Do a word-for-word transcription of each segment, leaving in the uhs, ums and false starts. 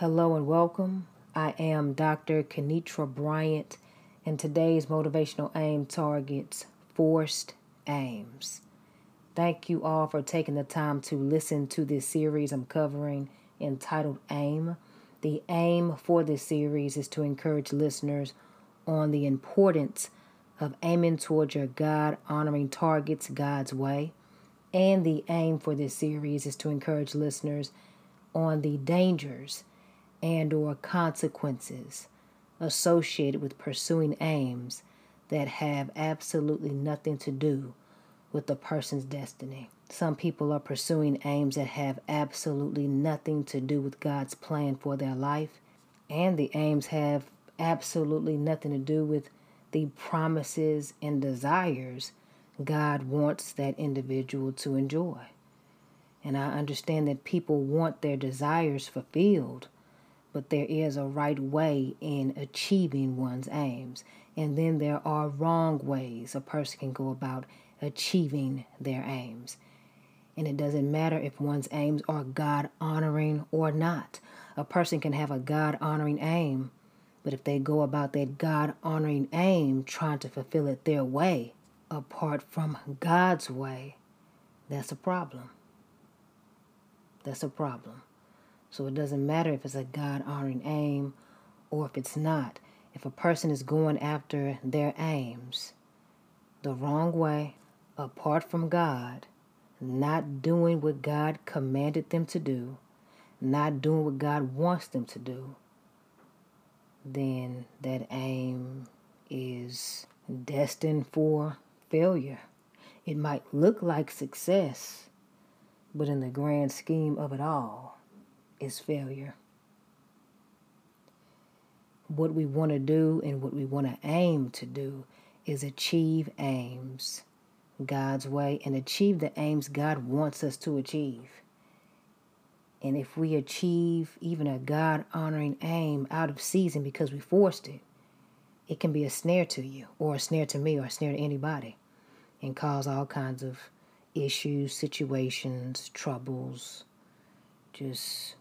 Hello and welcome. I am Doctor Kenitra Bryant, and today's Motivational Aim Targets, Forced Aims. Thank you all for taking the time to listen to this series I'm covering entitled Aim. The aim for this series is to encourage listeners on the importance of aiming towards your God-honoring targets God's way. And the aim for this series is to encourage listeners on the dangers and or consequences associated with pursuing aims that have absolutely nothing to do with the person's destiny. Some people are pursuing aims that have absolutely nothing to do with God's plan for their life, and the aims have absolutely nothing to do with the promises and desires God wants that individual to enjoy. And I understand that people want their desires fulfilled, but there is a right way in achieving one's aims. And then there are wrong ways a person can go about achieving their aims. And it doesn't matter if one's aims are God-honoring or not. A person can have a God-honoring aim, but if they go about that God-honoring aim trying to fulfill it their way, apart from God's way, that's a problem. That's a problem. So it doesn't matter if it's a God-honoring aim or if it's not. If a person is going after their aims the wrong way, apart from God, not doing what God commanded them to do, not doing what God wants them to do, then that aim is destined for failure. It might look like success, but in the grand scheme of it all, is failure. What we want to do and what we want to aim to do is achieve aims God's way and achieve the aims God wants us to achieve. And if we achieve even a God-honoring aim out of season because we forced it, it can be a snare to you or a snare to me or a snare to anybody and cause all kinds of issues, situations, troubles, just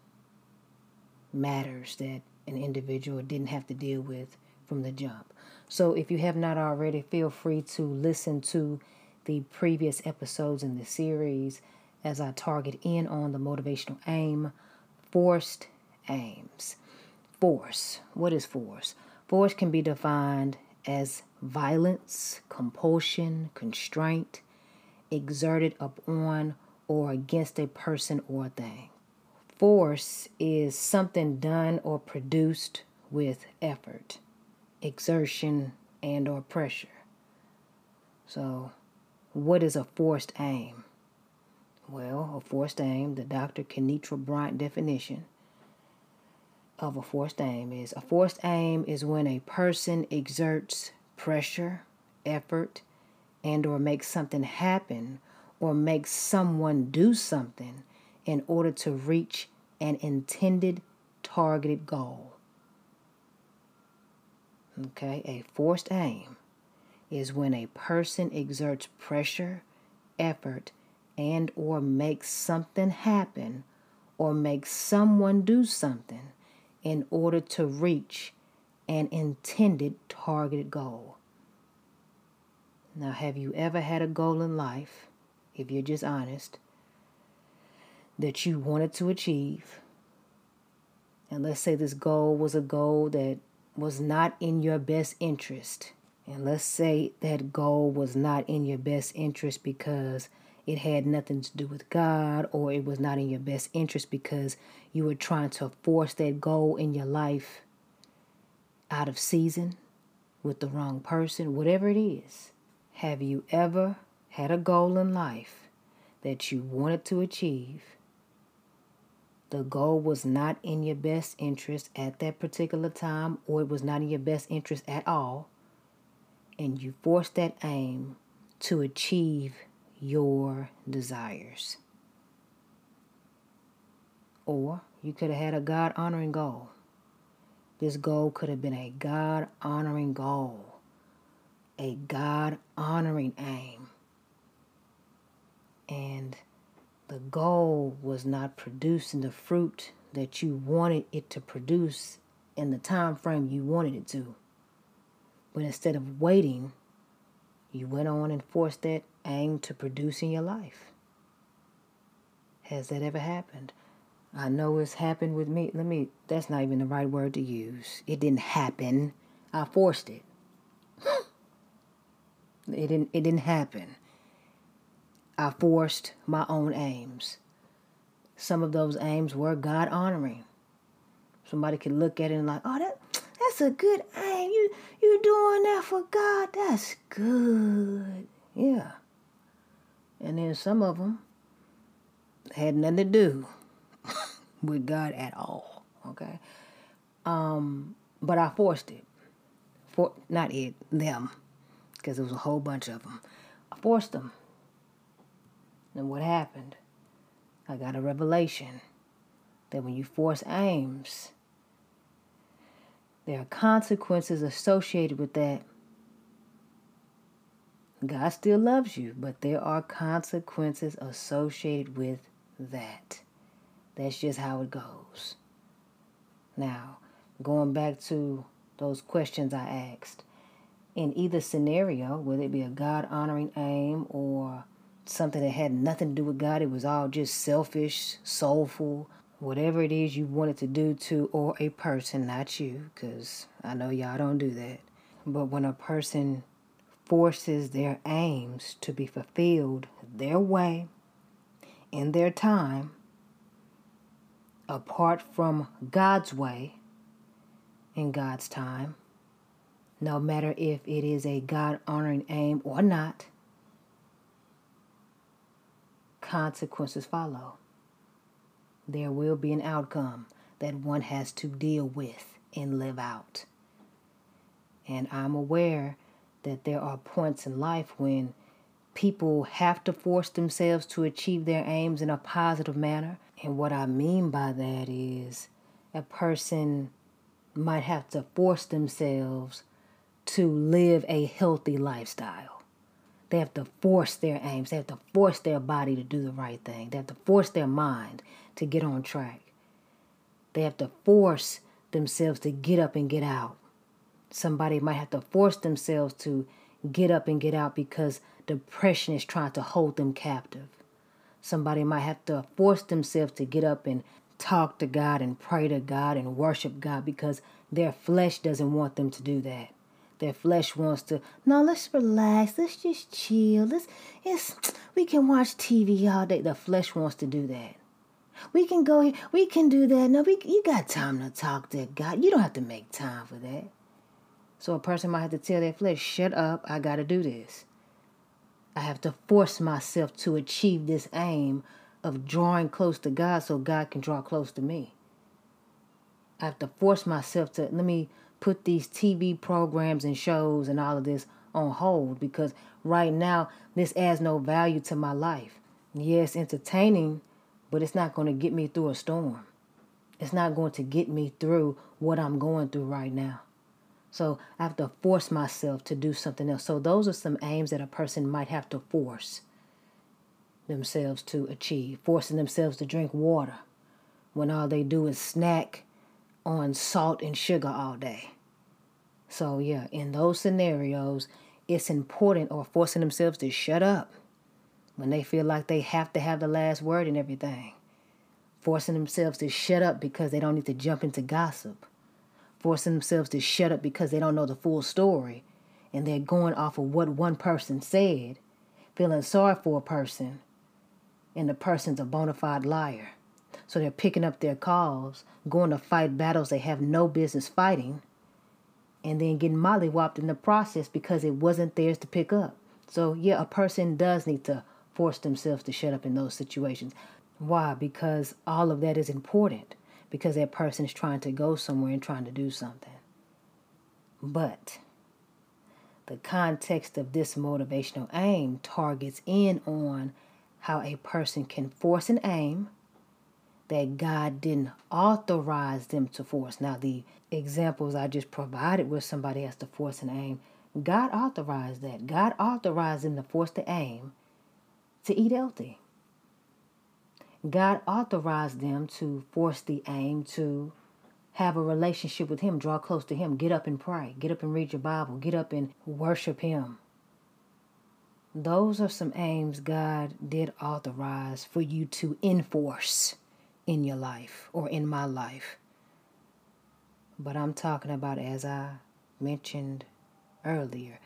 matters that an individual didn't have to deal with from the jump. So if you have not already, feel free to listen to the previous episodes in the series as I target in on the motivational aim, forced aims. Force. What is force? Force can be defined as violence, compulsion, constraint, exerted upon or against a person or thing. Force is something done or produced with effort, exertion, and or pressure. So, what is a forced aim? Well, a forced aim, the Doctor Kenitra Bryant definition of a forced aim is, a forced aim is when a person exerts pressure, effort, and or makes something happen or makes someone do something in order to reach an intended targeted goal. Okay, a forced aim is when a person exerts pressure, effort, and or makes something happen or makes someone do something in order to reach an intended targeted goal. Now, have you ever had a goal in life, if you're just honest, that you wanted to achieve? And let's say this goal was a goal that was not in your best interest. And let's say that goal was not in your best interest because it had nothing to do with God, or it was not in your best interest because you were trying to force that goal in your life out of season with the wrong person, whatever it is. Have you ever had a goal in life that you wanted to achieve? The goal was not in your best interest at that particular time, or it was not in your best interest at all, and you forced that aim to achieve your desires. Or you could have had a God-honoring goal. This goal could have been a God-honoring goal, a God-honoring aim, and the goal was not producing the fruit that you wanted it to produce in the time frame you wanted it to. But instead of waiting, you went on and forced that aim to produce in your life. Has that ever happened? I know it's happened with me. Let me, that's not even the right word to use. It didn't happen. I forced it. It didn't, it didn't happen. I forced my own aims. Some of those aims were God-honoring. Somebody could look at it and like, oh, that that's a good aim. You, you doing that for God. That's good. Yeah. And then some of them had nothing to do with God at all. Okay. Um, but I forced it. For, not it, them. Because there was a whole bunch of them. I forced them. And what happened? I got a revelation that when you force aims, there are consequences associated with that. God still loves you, but there are consequences associated with that. That's just how it goes. Now, going back to those questions I asked, in either scenario, whether it be a God-honoring aim or something that had nothing to do with God, it was all just selfish, soulful, whatever it is you wanted to do to or a person, not you, because I know y'all don't do that. But when a person forces their aims to be fulfilled their way, in their time, apart from God's way, in God's time, no matter if it is a God-honoring aim or not, consequences follow. There will be an outcome that one has to deal with and live out. And I'm aware that there are points in life when people have to force themselves to achieve their aims in a positive manner. And what I mean by that is a person might have to force themselves to live a healthy lifestyle. They have to force their aims. They have to force their body to do the right thing. They have to force their mind to get on track. They have to force themselves to get up and get out. Somebody might have to force themselves to get up and get out because depression is trying to hold them captive. Somebody might have to force themselves to get up and talk to God and pray to God and worship God because their flesh doesn't want them to do that. Their flesh wants to, no, let's relax, let's just chill, let's, it's, we can watch T V all day. The flesh wants to do that. We can go here, we can do that. No, we, you got time to talk to God. You don't have to make time for that. So a person might have to tell their flesh, shut up, I got to do this. I have to force myself to achieve this aim of drawing close to God so God can draw close to me. I have to force myself to, let me put these T V programs and shows and all of this on hold because right now this adds no value to my life. Yes, yeah, entertaining, but it's not going to get me through a storm. It's not going to get me through what I'm going through right now. So I have to force myself to do something else. So those are some aims that a person might have to force themselves to achieve. Forcing themselves to drink water when all they do is snack on salt and sugar all day. So yeah, in those scenarios, it's important, or forcing themselves to shut up when they feel like they have to have the last word and everything. Forcing themselves to shut up because they don't need to jump into gossip. Forcing themselves to shut up because they don't know the full story and they're going off of what one person said, feeling sorry for a person, and the person's a bona fide liar. So they're picking up their calls, going to fight battles they have no business fighting, and then getting mollywopped in the process because it wasn't theirs to pick up. So yeah, a person does need to force themselves to shut up in those situations. Why? Because all of that is important. Because that person is trying to go somewhere and trying to do something. But the context of this motivational aim targets in on how a person can force an aim that God didn't authorize them to force. Now, the examples I just provided where somebody has to force an aim, God authorized that. God authorized them to force the aim to eat healthy. God authorized them to force the aim, to have a relationship with him, draw close to him, get up and pray, get up and read your Bible, get up and worship him. Those are some aims God did authorize for you to enforce in your life or in my life. But I'm talking about, as I mentioned earlier,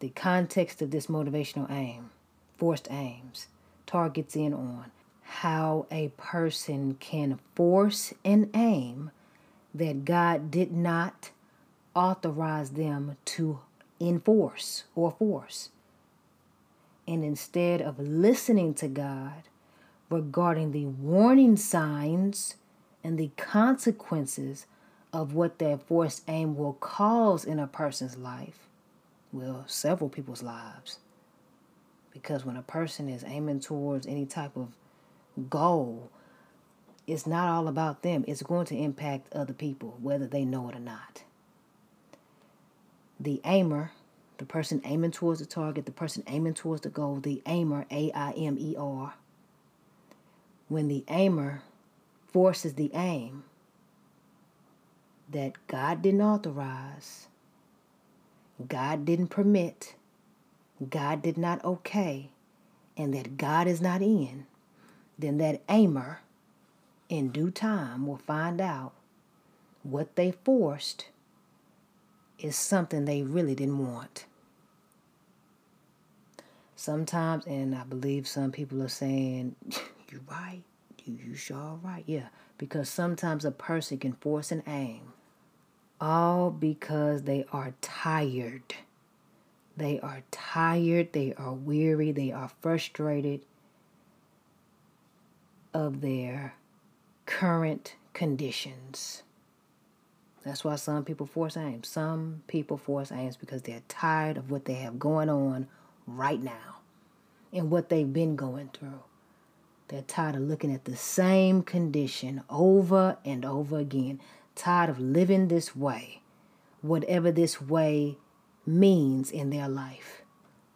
the context of this motivational aim, forced aims, targets in on how a person can force an aim that God did not authorize them to enforce or force. And instead of listening to God regarding the warning signs and the consequences of what that forced aim will cause in a person's life, well, several people's lives. Because when a person is aiming towards any type of goal, it's not all about them. It's going to impact other people, whether they know it or not. The aimer, the person aiming towards the target, the person aiming towards the goal, the aimer, A I M E R, when the aimer forces the aim that God didn't authorize, God didn't permit, God did not okay, and that God is not in, then that aimer in due time will find out what they forced is something they really didn't want. Sometimes, and I believe some people are saying, you're right, you, you sure are right. Yeah, because sometimes a person can force an aim all because they are tired. They are tired, they are weary, they are frustrated of their current conditions. That's why some people force aims. Some people force aims because they're tired of what they have going on right now and what they've been going through. They're tired of looking at the same condition over and over again, tired of living this way, whatever this way means in their life.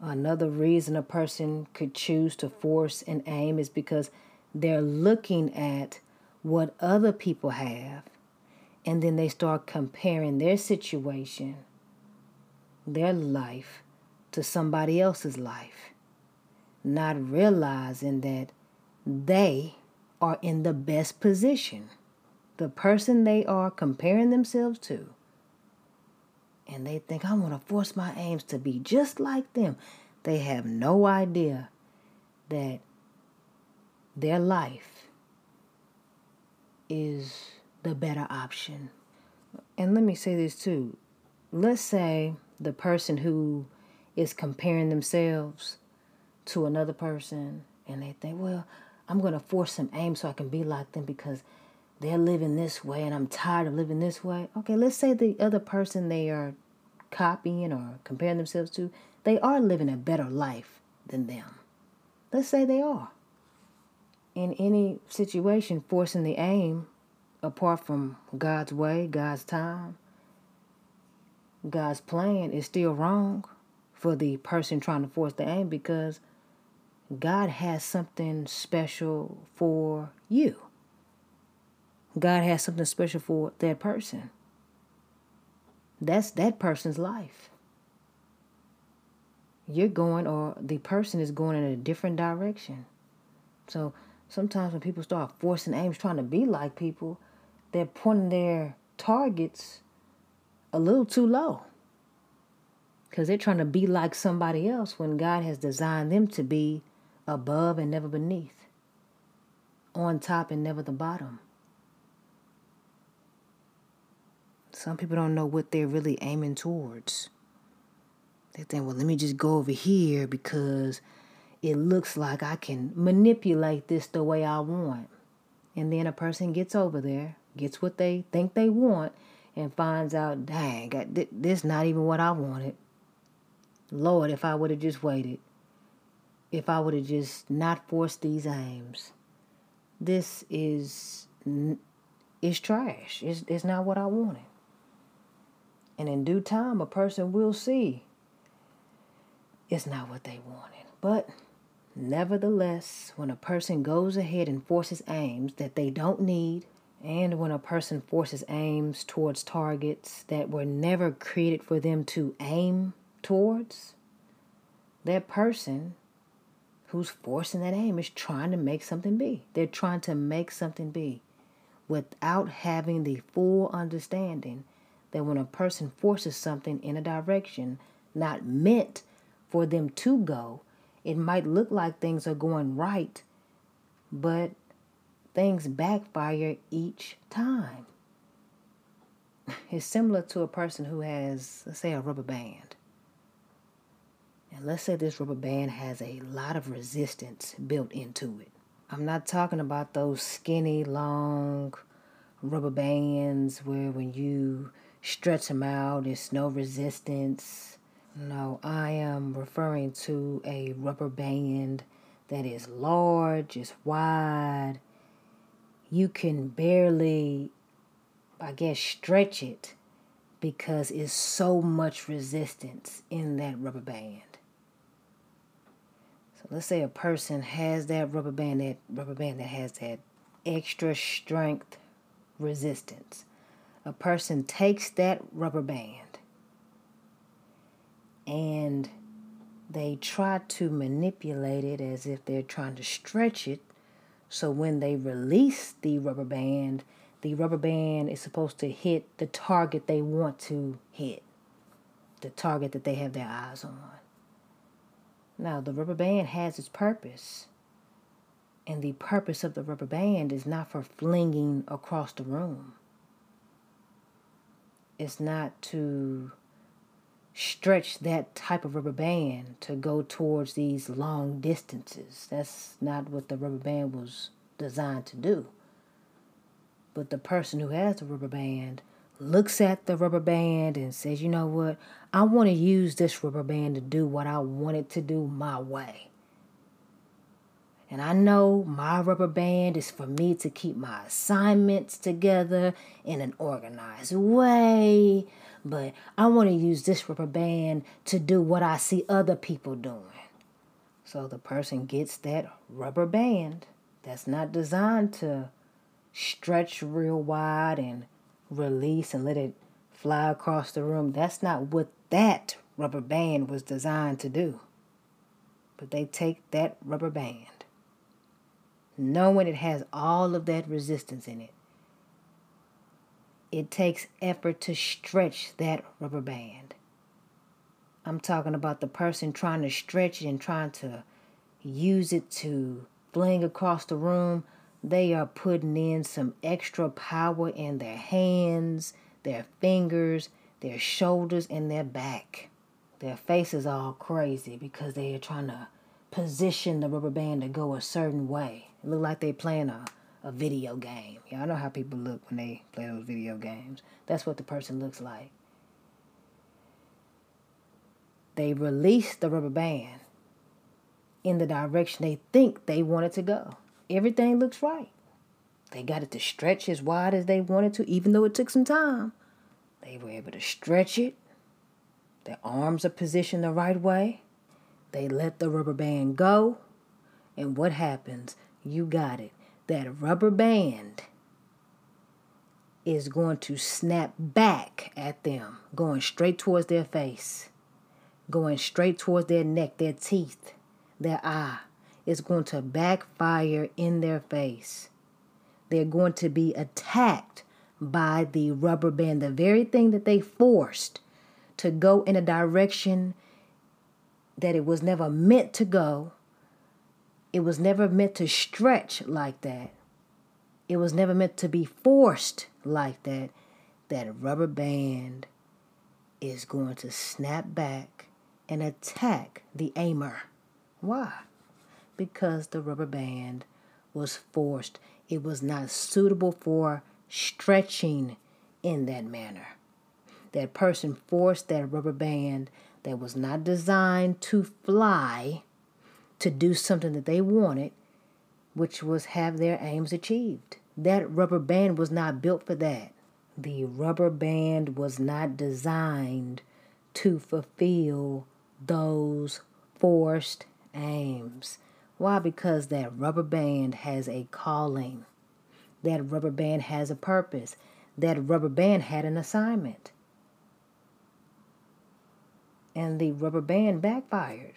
Another reason a person could choose to force an aim is because they're looking at what other people have, and then they start comparing their situation, their life, to somebody else's life, not realizing that they are in the best position. The person they are comparing themselves to, and they think, I want to force my aims to be just like them. They have no idea that their life is the better option. And let me say this too. Let's say the person who is comparing themselves to another person, and they think, well, I'm going to force some aim so I can be like them because they're living this way and I'm tired of living this way. Okay, let's say the other person they are copying or comparing themselves to, they are living a better life than them. Let's say they are. In any situation, forcing the aim, apart from God's way, God's time, God's plan, is still wrong for the person trying to force the aim, because God has something special for you. God has something special for that person. That's that person's life. You're going, or the person is going, in a different direction. So sometimes when people start forcing aims, trying to be like people, they're pointing their targets a little too low, because they're trying to be like somebody else when God has designed them to be above and never beneath, on top and never the bottom. Some people don't know what they're really aiming towards. They think, well, let me just go over here because it looks like I can manipulate this the way I want. And then a person gets over there, gets what they think they want, and finds out, dang, I, th- this is not even what I wanted. Lord, if I would have just waited, if I would have just not forced these aims, this is it's trash. It's, it's not what I wanted. And in due time, a person will see it's not what they wanted. But Nevertheless, when a person goes ahead and forces aims that they don't need, and when a person forces aims towards targets that were never created for them to aim towards, that person who's forcing that aim is trying to make something be. They're trying to make something be without having the full understanding that when a person forces something in a direction not meant for them to go, it might look like things are going right, but things backfire each time. It's similar to a person who has, let's say, a rubber band. And let's say this rubber band has a lot of resistance built into it. I'm not talking about those skinny, long rubber bands where when you stretch them out, there's no resistance. No, I am referring to a rubber band that is large, it's wide. You can barely, I guess, stretch it because it's so much resistance in that rubber band. So let's say a person has that rubber band, that rubber band that has that extra strength resistance. A person takes that rubber band and they try to manipulate it as if they're trying to stretch it. So when they release the rubber band, the rubber band is supposed to hit the target they want to hit, the target that they have their eyes on. Now, the rubber band has its purpose, and the purpose of the rubber band is not for flinging across the room. It's not to stretch that type of rubber band to go towards these long distances. That's not what the rubber band was designed to do. But the person who has the rubber band looks at the rubber band and says, you know what, I want to use this rubber band to do what I want it to do my way. And I know my rubber band is for me to keep my assignments together in an organized way, but I want to use this rubber band to do what I see other people doing. So the person gets that rubber band that's not designed to stretch real wide and release and let it fly across the room. That's not what that rubber band was designed to do. But they take that rubber band, knowing it has all of that resistance in it. It takes effort to stretch that rubber band. I'm talking about the person trying to stretch it and trying to use it to fling across the room. They are putting in some extra power in their hands, their fingers, their shoulders, and their back. Their face is all crazy because they are trying to position the rubber band to go a certain way. It looks like they're playing a A video game. Yeah, I know how people look when they play those video games. That's what the person looks like. They release the rubber band in the direction they think they want it to go. Everything looks right. They got it to stretch as wide as they wanted to, even though it took some time. They were able to stretch it. Their arms are positioned the right way. They let the rubber band go. And what happens? You got it. That rubber band is going to snap back at them, going straight towards their face, going straight towards their neck, their teeth, their eye. It's going to backfire in their face. They're going to be attacked by the rubber band, the very thing that they forced to go in a direction that it was never meant to go. It was never meant to stretch like that. It was never meant to be forced like that. That rubber band is going to snap back and attack the aimer. Why? Because the rubber band was forced. It was not suitable for stretching in that manner. That person forced that rubber band that was not designed to fly to do something that they wanted, which was have their aims achieved. That rubber band was not built for that. The rubber band was not designed to fulfill those forced aims. Why? Because that rubber band has a calling. That rubber band has a purpose. That rubber band had an assignment. And the rubber band backfired.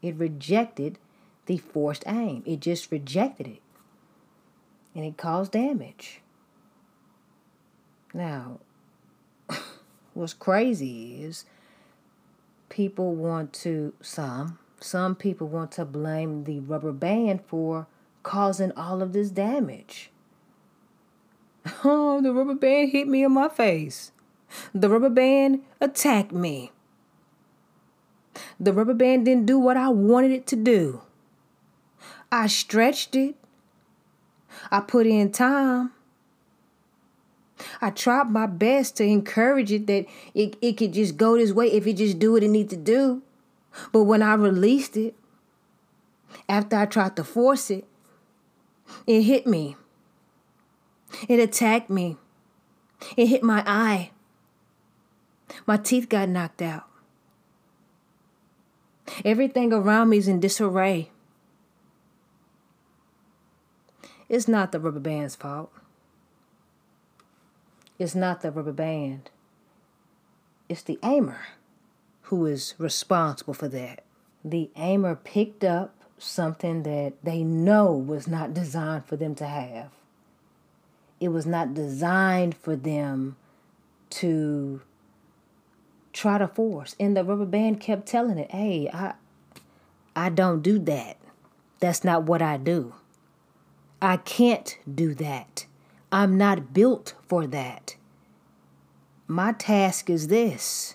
It rejected the forced aim. It just rejected it. And it caused damage. Now, what's crazy is people want to, some, some people want to blame the rubber band for causing all of this damage. Oh, the rubber band hit me in my face. The rubber band attacked me. The rubber band didn't do what I wanted it to do. I stretched it. I put in time. I tried my best to encourage it that it, it could just go this way if it just do what it needs to do. But when I released it, after I tried to force it, it hit me. It attacked me. It hit my eye. My teeth got knocked out. Everything around me is in disarray. It's not the rubber band's fault. It's not the rubber band. It's the aimer who is responsible for that. The aimer picked up something that they know was not designed for them to have. It was not designed for them to try to force. And the rubber band kept telling it, hey, I, I don't do that. That's not what I do. I can't do that. I'm not built for that. My task is this.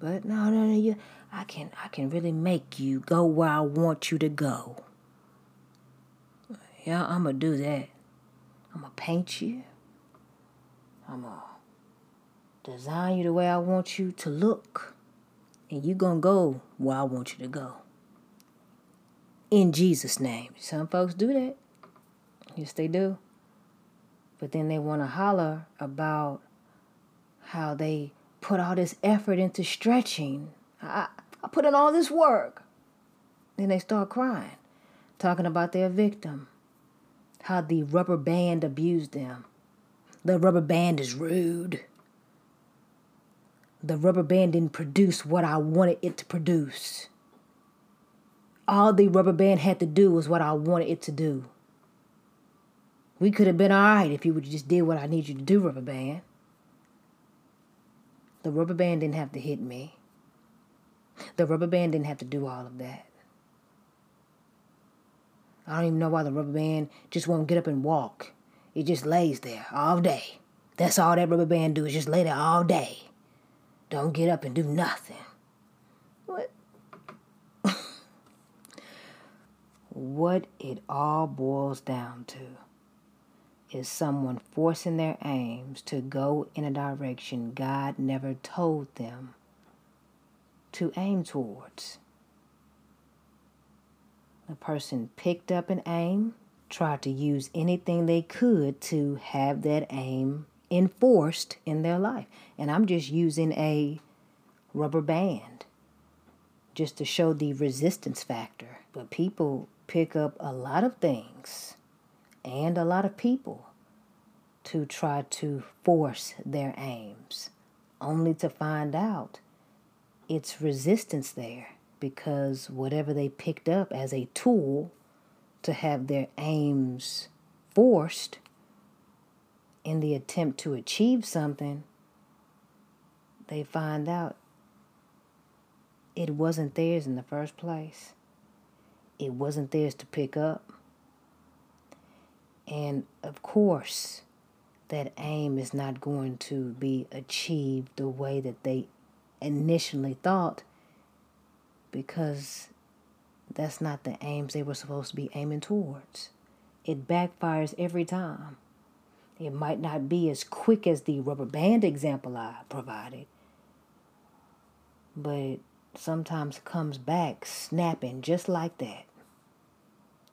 But no, no, no, you, I can, I can really make you go where I want you to go. Yeah, I'm gonna do that. I'm gonna paint you. I'm gonna design you the way I want you to look. And you're gonna go where I want you to go. In Jesus' name. Some folks do that. Yes, they do. But then they want to holler about how they put all this effort into stretching. I, I put in all this work. Then they start crying, talking about their victim, how the rubber band abused them. The rubber band is rude. The rubber band didn't produce what I wanted it to produce. All the rubber band had to do was what I wanted it to do. We could have been all right if you would just did what I need you to do, rubber band. The rubber band didn't have to hit me. The rubber band didn't have to do all of that. I don't even know why the rubber band just won't get up and walk. It just lays there all day. That's all that rubber band do is just lay there all day. Don't get up and do nothing. What? What it all boils down to is someone forcing their aims to go in a direction God never told them to aim towards. The person picked up an aim, tried to use anything they could to have that aim enforced in their life. And I'm just using a rubber band just to show the resistance factor. But people pick up a lot of things and a lot of people to try to force their aims, only to find out it's resistance there because whatever they picked up as a tool to have their aims forced in the attempt to achieve something, they find out it wasn't theirs in the first place. It wasn't theirs to pick up. And of course, that aim is not going to be achieved the way that they initially thought, because that's not the aims they were supposed to be aiming towards. It backfires every time. It might not be as quick as the rubber band example I provided, but it sometimes comes back snapping just like that.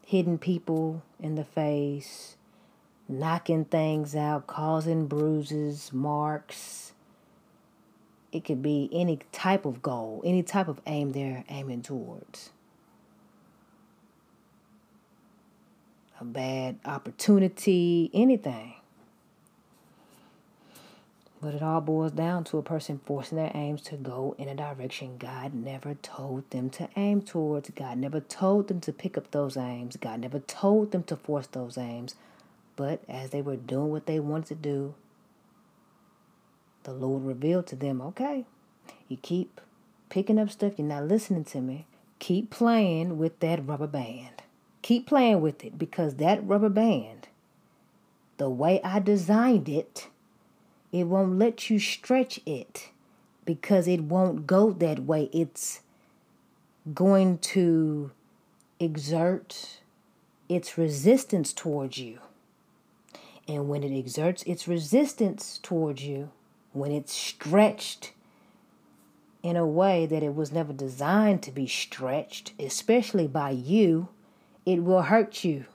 Hitting people in the face, knocking things out, causing bruises, marks. It could be any type of goal, any type of aim they're aiming towards. a bad opportunity, anything. But it all boils down to a person forcing their aims to go in a direction God never told them to aim towards. God never told them to pick up those aims. God never told them to force those aims. But as they were doing what they wanted to do, the Lord revealed to them, okay, you keep picking up stuff. You're not listening to me. Keep playing with that rubber band. Keep playing with it, because that rubber band, the way I designed it, it won't let you stretch it, because it won't go that way. It's going to exert its resistance towards you. And when it exerts its resistance towards you, when it's stretched in a way that it was never designed to be stretched, especially by you, it will hurt you.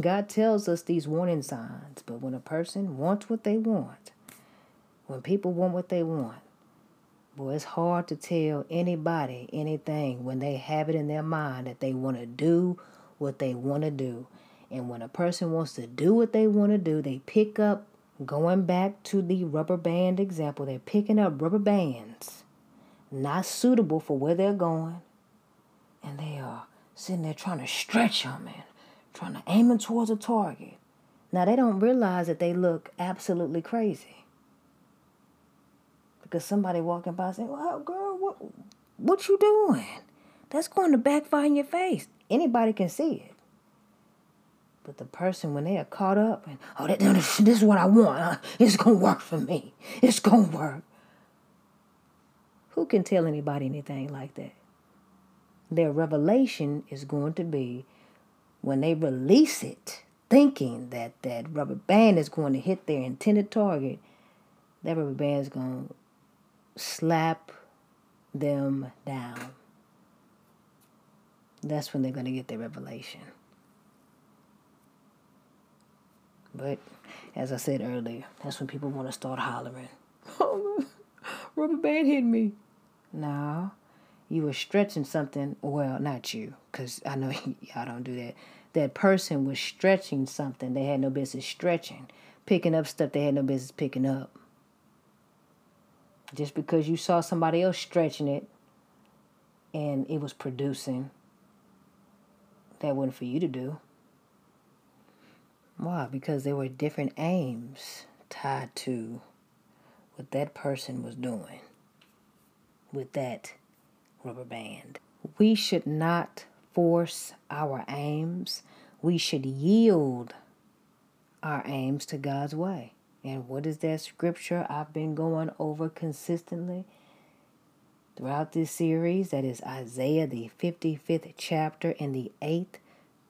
God tells us these warning signs, but when a person wants what they want, when people want what they want, boy, it's hard to tell anybody anything when they have it in their mind that they want to do what they want to do. And when a person wants to do what they want to do, they pick up, going back to the rubber band example, they're picking up rubber bands, not suitable for where they're going, and they are sitting there trying to stretch them, man. Trying to aim it towards a target. Now, they don't realize that they look absolutely crazy. Because somebody walking by saying, well, girl, what, what you doing? That's going to backfire in your face. Anybody can see it. But the person, when they are caught up, and oh, this is what I want. Huh? It's going to work for me. It's going to work. Who can tell anybody anything like that? Their revelation is going to be when they release it, thinking that that rubber band is going to hit their intended target, that rubber band is going to slap them down. That's when they're going to get their revelation. But as I said earlier, that's when people want to start hollering, oh, rubber band hit me. No. You were stretching something, well, not you, because I know y'all don't do that. That person was stretching something they had no business stretching, picking up stuff they had no business picking up. Just because you saw somebody else stretching it and it was producing, that wasn't for you to do. Why? Because there were different aims tied to what that person was doing with that rubber band. We should not force our aims. We should yield our aims to God's way. And what is that scripture I've been going over consistently throughout this series? That is Isaiah, the fifty-fifth chapter, in the eighth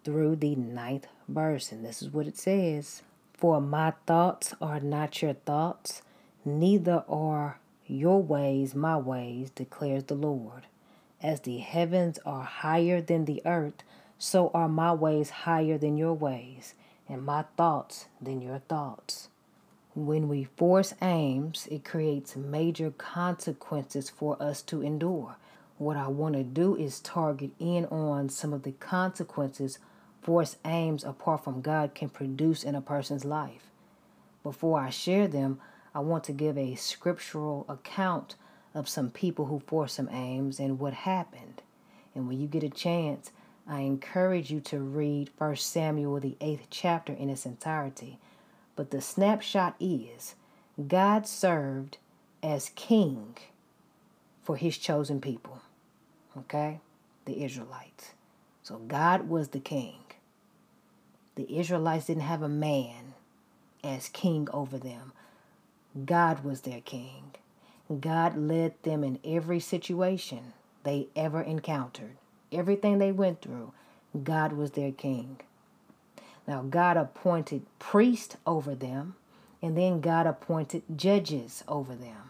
through the ninth verse. And this is what it says. For my thoughts are not your thoughts, neither are your ways my ways, declares the Lord. As the heavens are higher than the earth, so are my ways higher than your ways, and my thoughts than your thoughts. When we force aims, it creates major consequences for us to endure. What I want to do is target in on some of the consequences forced aims apart from God can produce in a person's life. Before I share them, I want to give a scriptural account of some people who forced some aims and what happened. And when you get a chance, I encourage you to read First Samuel, the eighth chapter, in its entirety. But the snapshot is, God served as king for his chosen people, okay? The Israelites. So God was the king. The Israelites didn't have a man as king over them. God was their king. God led them in every situation they ever encountered. Everything they went through, God was their king. Now, God appointed priests over them, and then God appointed judges over them.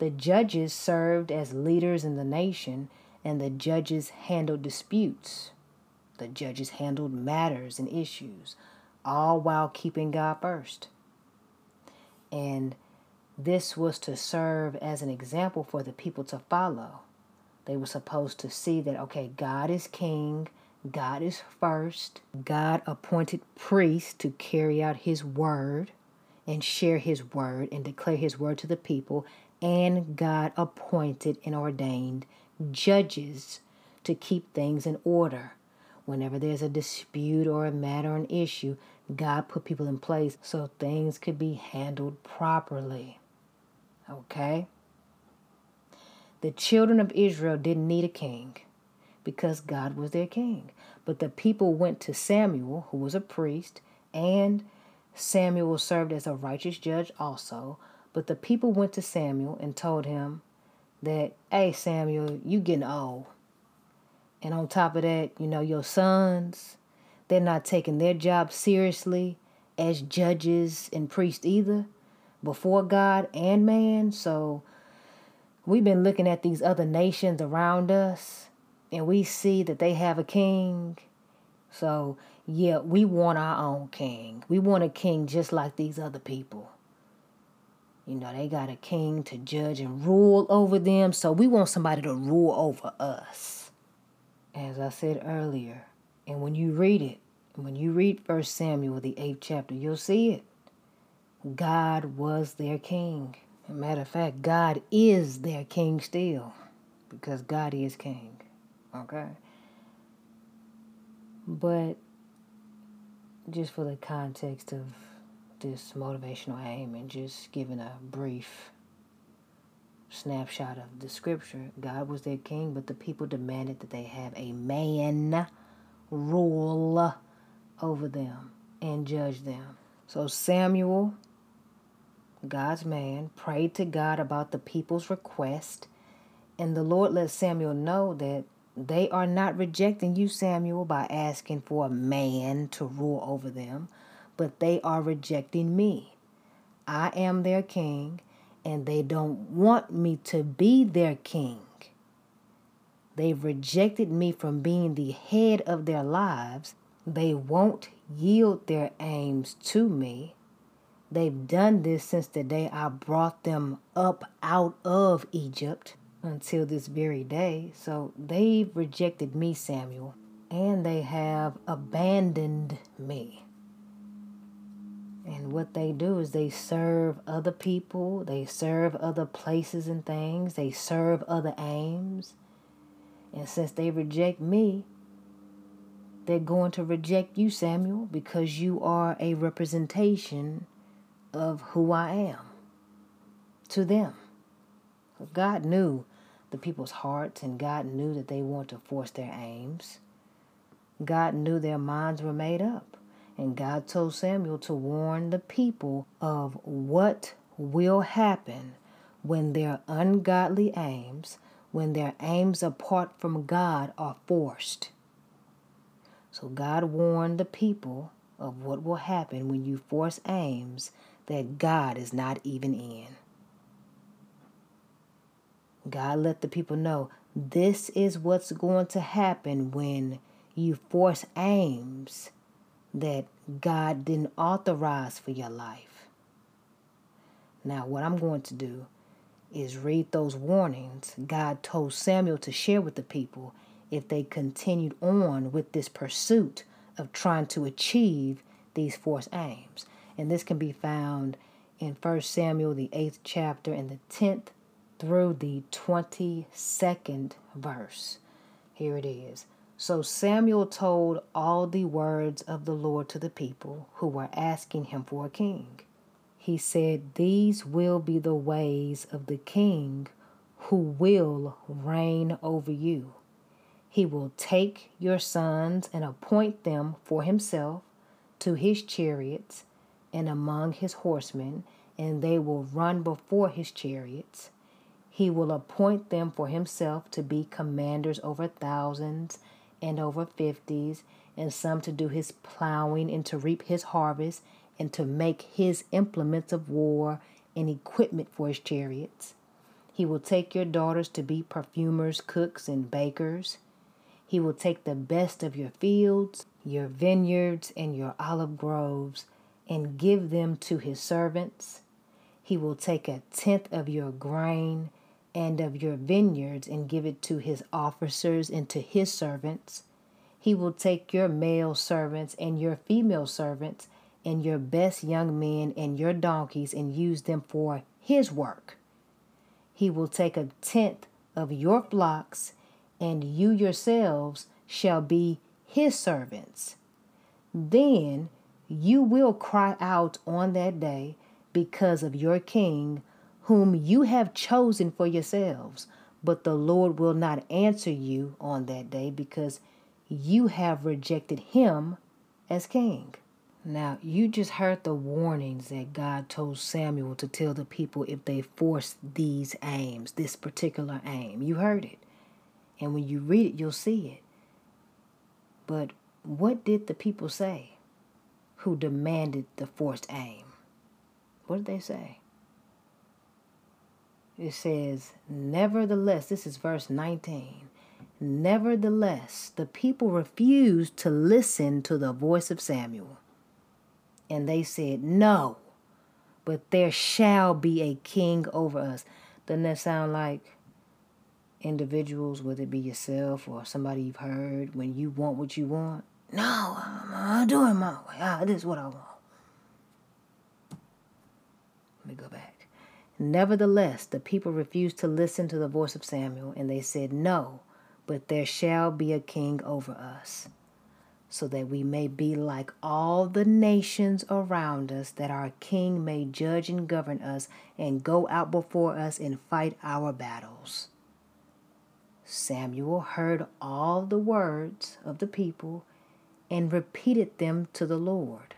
The judges served as leaders in the nation, and the judges handled disputes. The judges handled matters and issues, all while keeping God first. And this was to serve as an example for the people to follow. They were supposed to see that, okay, God is king, God is first. God appointed priests to carry out his word and share his word and declare his word to the people. And God appointed and ordained judges to keep things in order. Whenever there's a dispute or a matter or an issue, God put people in place so things could be handled properly. Okay? The children of Israel didn't need a king because God was their king. But the people went to Samuel, who was a priest, and Samuel served as a righteous judge also. But the people went to Samuel and told him that, hey, Samuel, you getting old. And on top of that, you know, your sons, they're not taking their job seriously as judges and priests either, before God and man. So we've been looking at these other nations around us, and we see that they have a king. So, yeah, we want our own king. We want a king just like these other people. You know, they got a king to judge and rule over them, so we want somebody to rule over us. As I said earlier, and when you read it, when you read First Samuel, the eighth chapter, you'll see it. God was their king. Matter of fact, God is their king still, because God is king, okay? But just for the context of this motivational aim and just giving a brief snapshot of the scripture, God was their king, but the people demanded that they have a man rule over them and judge them. So Samuel, God's man, prayed to God about the people's request, and the Lord let Samuel know that they are not rejecting you, Samuel, by asking for a man to rule over them, but they are rejecting me. I am their king, and they don't want me to be their king. They've rejected me from being the head of their lives. They won't yield their aims to me. They've done this since the day I brought them up out of Egypt until this very day. So they've rejected me, Samuel, and they have abandoned me. And what they do is they serve other people, they serve other places and things, they serve other aims. And since they reject me, they're going to reject you, Samuel, because you are a representation of who I am to them. God knew the people's hearts, and God knew that they want to force their aims. God knew their minds were made up, and God told Samuel to warn the people of what will happen when their ungodly aims, when their aims apart from God, are forced. So God warned the people of what will happen when you force aims that God is not even in. God let the people know, this is what's going to happen when you force aims that God didn't authorize for your life. Now, what I'm going to do is read those warnings God told Samuel to share with the people if they continued on with this pursuit of trying to achieve these forced aims. And this can be found in First Samuel, the eighth chapter, and the tenth through the twenty-second verse. Here it is. So Samuel told all the words of the Lord to the people who were asking him for a king. He said, these will be the ways of the king who will reign over you. He will take your sons and appoint them for himself to his chariots and among his horsemen, and they will run before his chariots. He will appoint them for himself to be commanders over thousands and over fifties, and some to do his plowing and to reap his harvest and to make his implements of war and equipment for his chariots. He will take your daughters to be perfumers, cooks, and bakers. He will take the best of your fields, your vineyards, and your olive groves, and give them to his servants. He will take a tenth of your grain and of your vineyards, and give it to his officers and to his servants. He will take your male servants and your female servants and your best young men and your donkeys and use them for his work. He will take a tenth of your flocks, and you yourselves shall be his servants. Then you will cry out on that day because of your king, whom you have chosen for yourselves. But the Lord will not answer you on that day because you have rejected him as king. Now, you just heard the warnings that God told Samuel to tell the people if they forced these aims, this particular aim. You heard it. And when you read it, you'll see it. But what did the people say who demanded the forced aim? What did they say? It says, nevertheless, this is verse nineteen. Nevertheless, the people refused to listen to the voice of Samuel. And they said, no, but there shall be a king over us. Doesn't that sound like individuals, whether it be yourself or somebody you've heard, when you want what you want? No, I'm, I'm doing my way. Ah, this is what I want. Let me go back. Nevertheless, the people refused to listen to the voice of Samuel, and they said, no, but there shall be a king over us, so that we may be like all the nations around us, that our king may judge and govern us, and go out before us and fight our battles. Samuel heard all the words of the people and repeated them to the Lord.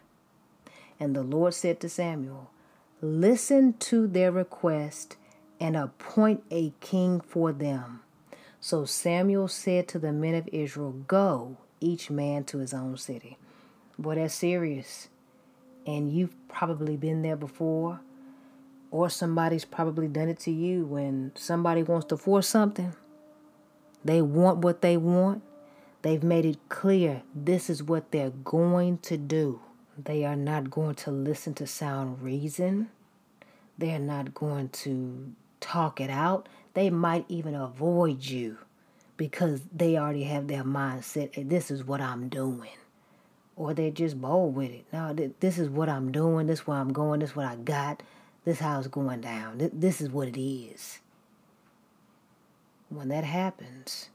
And the Lord said to Samuel, listen to their request and appoint a king for them. So Samuel said to the men of Israel, go, each man to his own city. Boy, that's serious. And you've probably been there before, or somebody's probably done it to you. When somebody wants to force something, they want what they want. They've made it clear this is what they're going to do. They are not going to listen to sound reason. They're not going to talk it out. They might even avoid you because they already have their mindset, hey, this is what I'm doing. Or they're just bold with it. No, th- this is what I'm doing. This is where I'm going. This is what I got. This is how it's going down. Th- this is what it is. When that happens,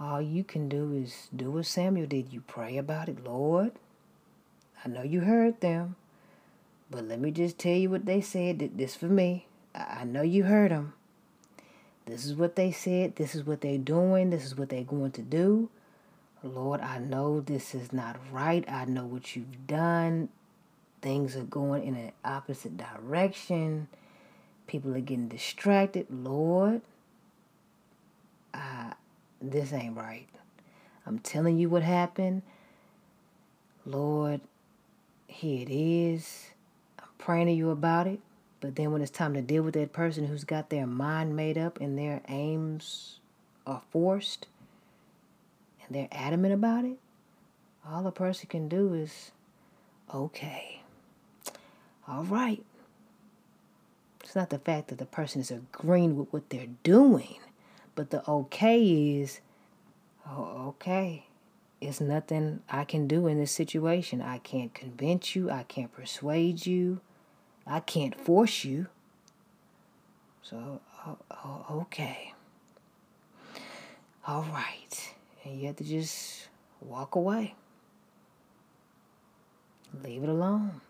all you can do is do what Samuel did. You pray about it. Lord, I know you heard them, but let me just tell you what they said. This for me. I, I know you heard them. This is what they said. This is what they're doing. This is what they're going to do. Lord, I know this is not right. I know what you've done. Things are going in an opposite direction. People are getting distracted. Lord, I, this ain't right. I'm telling you what happened. Lord, here it is. I'm praying to you about it. But then when it's time to deal with that person who's got their mind made up and their aims are forced and they're adamant about it, all a person can do is, okay, all right. It's not the fact that the person is agreeing with what they're doing, but the okay is, oh, okay, it's nothing I can do in this situation. I can't convince you. I can't persuade you. I can't force you. So, oh, oh, okay. All right. And you have to just walk away. Leave it alone.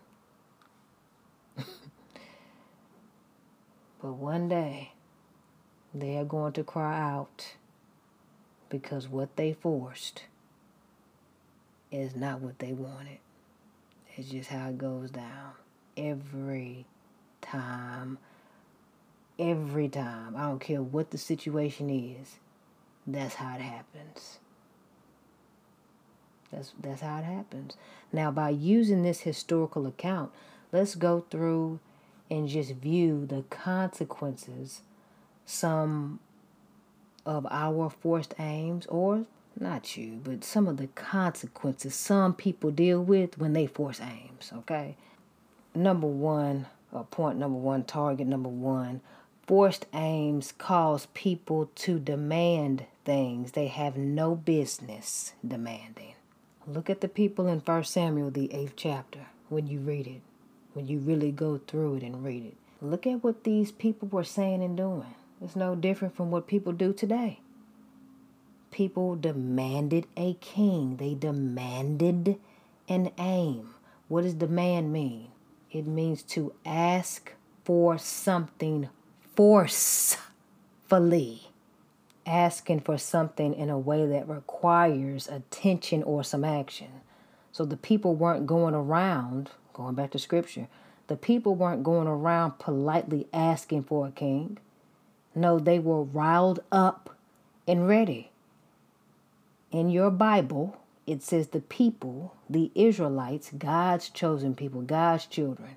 But one day, they are going to cry out because what they forced is not what they wanted. It's just how it goes down. Every time, every time, I don't care what the situation is, that's how it happens. That's, that's how it happens. Now, by using this historical account, let's go through and just view the consequences some of our forced aims, or not you, but some of the consequences some people deal with when they force aims, okay? Number one, or point number one, target number one, forced aims cause people to demand things they have no business demanding. Look at the people in First Samuel, the eighth chapter, when you read it, when you really go through it and read it. Look at what these people were saying and doing. It's no different from what people do today. People demanded a king. They demanded an aim. What does demand mean? It means to ask for something forcefully. Asking for something in a way that requires attention or some action. So the people weren't going around, going back to scripture, the people weren't going around politely asking for a king. No, they were riled up and ready. In your Bible, it says the people, the Israelites, God's chosen people, God's children,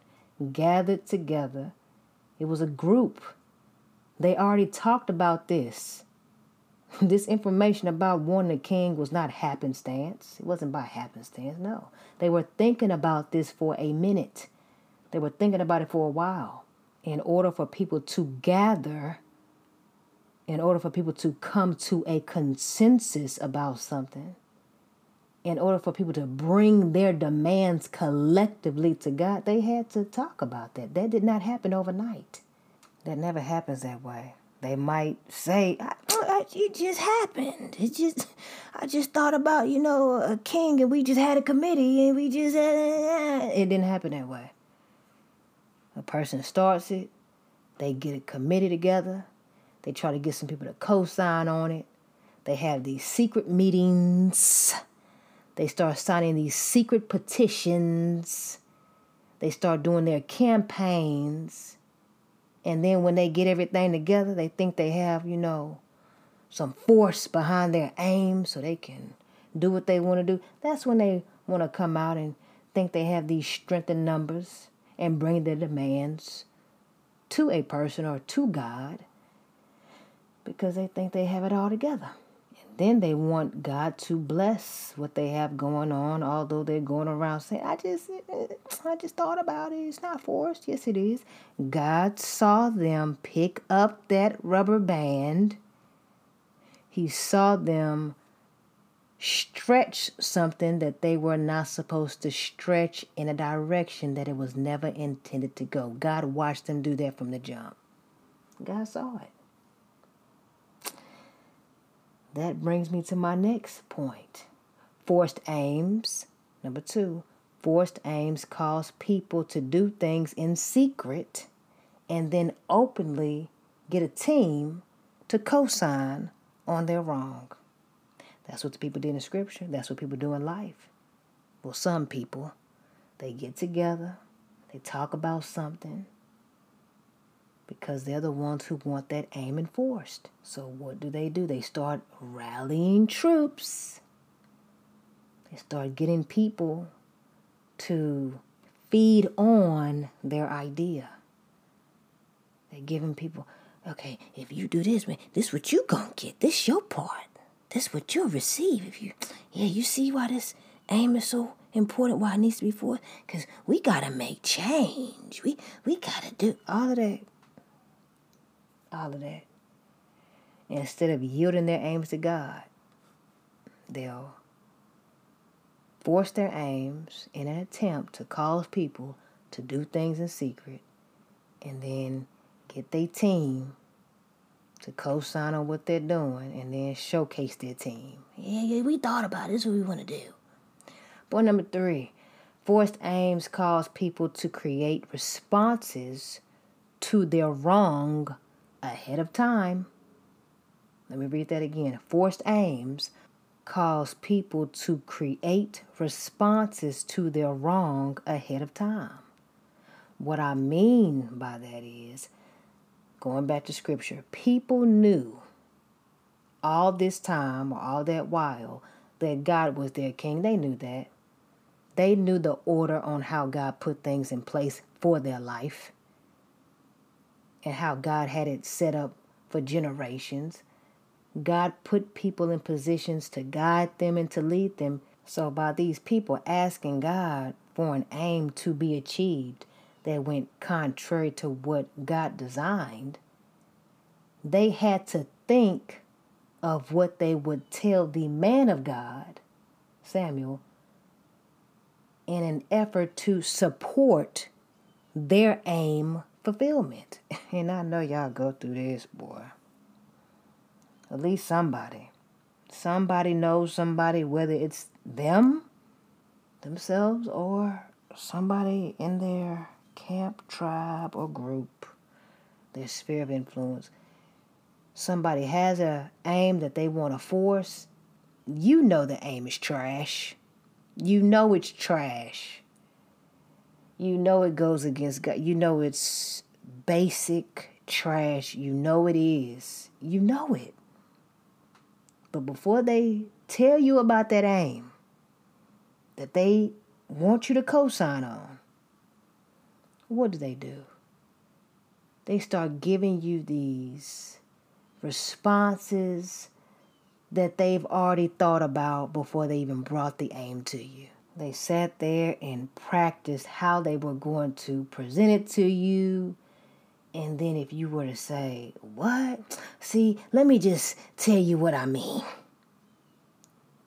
gathered together. It was a group. They already talked about this. This information about wanting a king was not happenstance. It wasn't by happenstance, no. They were thinking about this for a minute. They were thinking about it for a while. In order for people to gather, in order for people to come to a consensus about something, in order for people to bring their demands collectively to God, they had to talk about that. That did not happen overnight. That never happens that way. They might say, I, I, it just happened. It just, I just thought about, you know, a king, and we just had a committee, and we just, uh, it didn't happen that way. A person starts it, they get a committee together, they try to get some people to co-sign on it. They have these secret meetings. They start signing these secret petitions. They start doing their campaigns. And then when they get everything together, they think they have, you know, some force behind their aim so they can do what they want to do. That's when they want to come out and think they have these strength in numbers and bring their demands to a person or to God, because they think they have it all together. And then they want God to bless what they have going on, although they're going around saying, I just, I just thought about it. It's not forced. Yes, it is. God saw them pick up that rubber band. He saw them stretch something that they were not supposed to stretch in a direction that it was never intended to go. God watched them do that from the jump. God saw it. That brings me to my next point. Forced aims. Number two, forced aims cause people to do things in secret and then openly get a team to co-sign on their wrong. That's what the people did in scripture. That's what people do in life. Well, some people, they get together, they talk about something, because they're the ones who want that aim enforced. So what do they do? They start rallying troops. They start getting people to feed on their idea. They're giving people, okay, if you do this, man, this is what you gonna get. This is your part. This is what you'll receive. If you, yeah, you see why this aim is so important, why it needs to be forced? Because we gotta make change. We we gotta do all of that. All of that. Instead of yielding their aims to God, they'll force their aims in an attempt to cause people to do things in secret and then get their team to co-sign on what they're doing and then showcase their team. Yeah, yeah, we thought about it. This is what we want to do. Point number three, forced aims cause people to create responses to their wrong ahead of time. Let me read that again. Forced aims cause people to create responses to their wrong ahead of time. What I mean by that is, going back to scripture, people knew all this time or all that while that God was their king. They knew that. They knew the order on how God put things in place for their life, and how God had it set up for generations. God put people in positions to guide them and to lead them. So by these people asking God for an aim to be achieved that went contrary to what God designed, they had to think of what they would tell the man of God, Samuel, in an effort to support their aim fulfillment. And I know y'all go through this, boy. At least somebody. Somebody knows somebody, whether it's them, themselves, or somebody in their camp, tribe, or group, their sphere of influence. Somebody has an aim that they want to force. You know the aim is trash. You know it's trash. You know it goes against God. You know it's basic trash. You know it is. You know it. But before they tell you about that aim that they want you to co-sign on, what do they do? They start giving you these responses that they've already thought about before they even brought the aim to you. They sat there and practiced how they were going to present it to you. And then if you were to say, what? See, let me just tell you what I mean.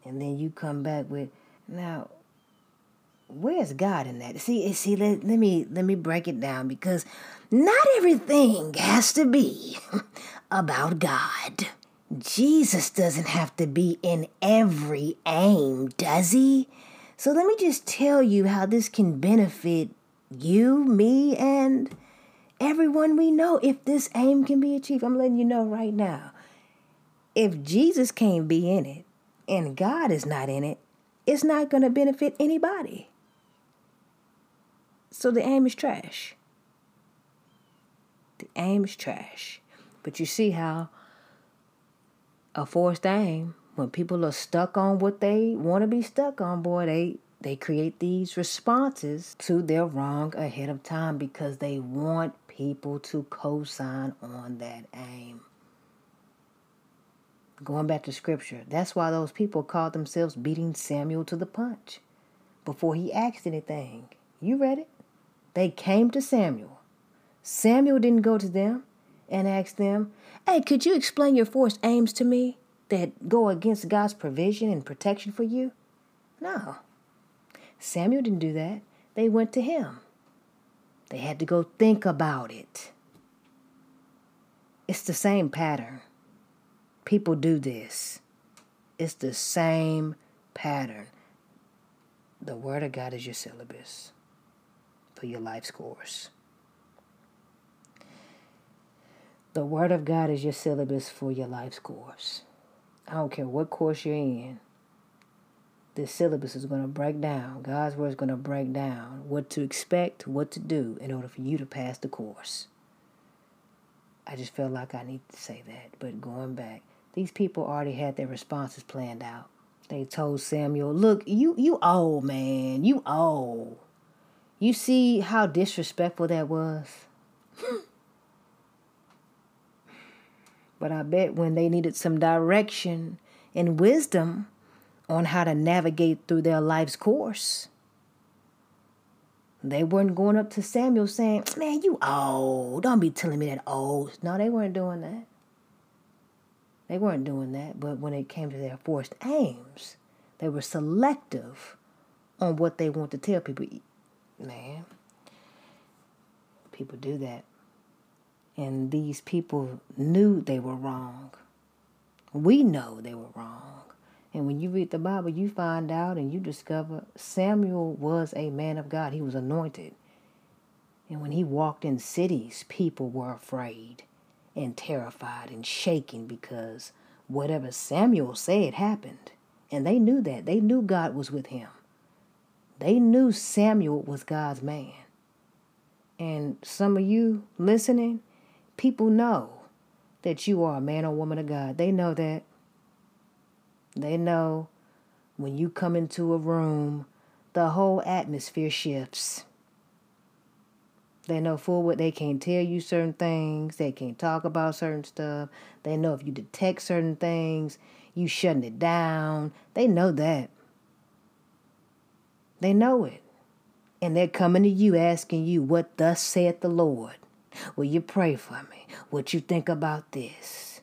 And then you come back with, now, where's God in that? See, see, let, let me let me break it down, because not everything has to be about God. Jesus doesn't have to be in every aim, does he? So let me just tell you how this can benefit you, me, and everyone we know if this aim can be achieved. I'm letting you know right now, if Jesus can't be in it and God is not in it, it's not going to benefit anybody. So the aim is trash. The aim is trash. But you see how a forced aim, when people are stuck on what they want to be stuck on, boy, they, they create these responses to their wrong ahead of time because they want people to co-sign on that aim. Going back to scripture, that's why those people called themselves beating Samuel to the punch before he asked anything. You read it? They came to Samuel. Samuel didn't go to them and ask them, hey, could you explain your forced aims to me that go against God's provision and protection for you? No. Samuel didn't do that. They went to him. They had to go think about it. It's the same pattern. People do this. It's the same pattern. The Word of God is your syllabus for your life's course. The Word of God is your syllabus for your life's course. I don't care what course you're in. This syllabus is going to break down. God's Word is going to break down what to expect, what to do in order for you to pass the course. I just felt like I need to say that. But going back, these people already had their responses planned out. They told Samuel, look, you, you old, man. You old. You see how disrespectful that was? But I bet when they needed some direction and wisdom on how to navigate through their life's course, they weren't going up to Samuel saying, man, you old. Don't be telling me that old. No, they weren't doing that. They weren't doing that. But when it came to their forced aims, they were selective on what they want to tell people. Man, people do that. And these people knew they were wrong. We know they were wrong. And when you read the Bible, you find out and you discover Samuel was a man of God. He was anointed. And when he walked in cities, people were afraid and terrified and shaken because whatever Samuel said happened. And they knew that. They knew God was with him. They knew Samuel was God's man. And some of you listening, people know that you are a man or woman of God. They know that. They know when you come into a room, the whole atmosphere shifts. They know full well they can't tell you certain things. They can't talk about certain stuff. They know if you detect certain things, you shutting it down. They know that. They know it. And they're coming to you asking you, what thus saith the Lord? Will you pray for me? What you think about this?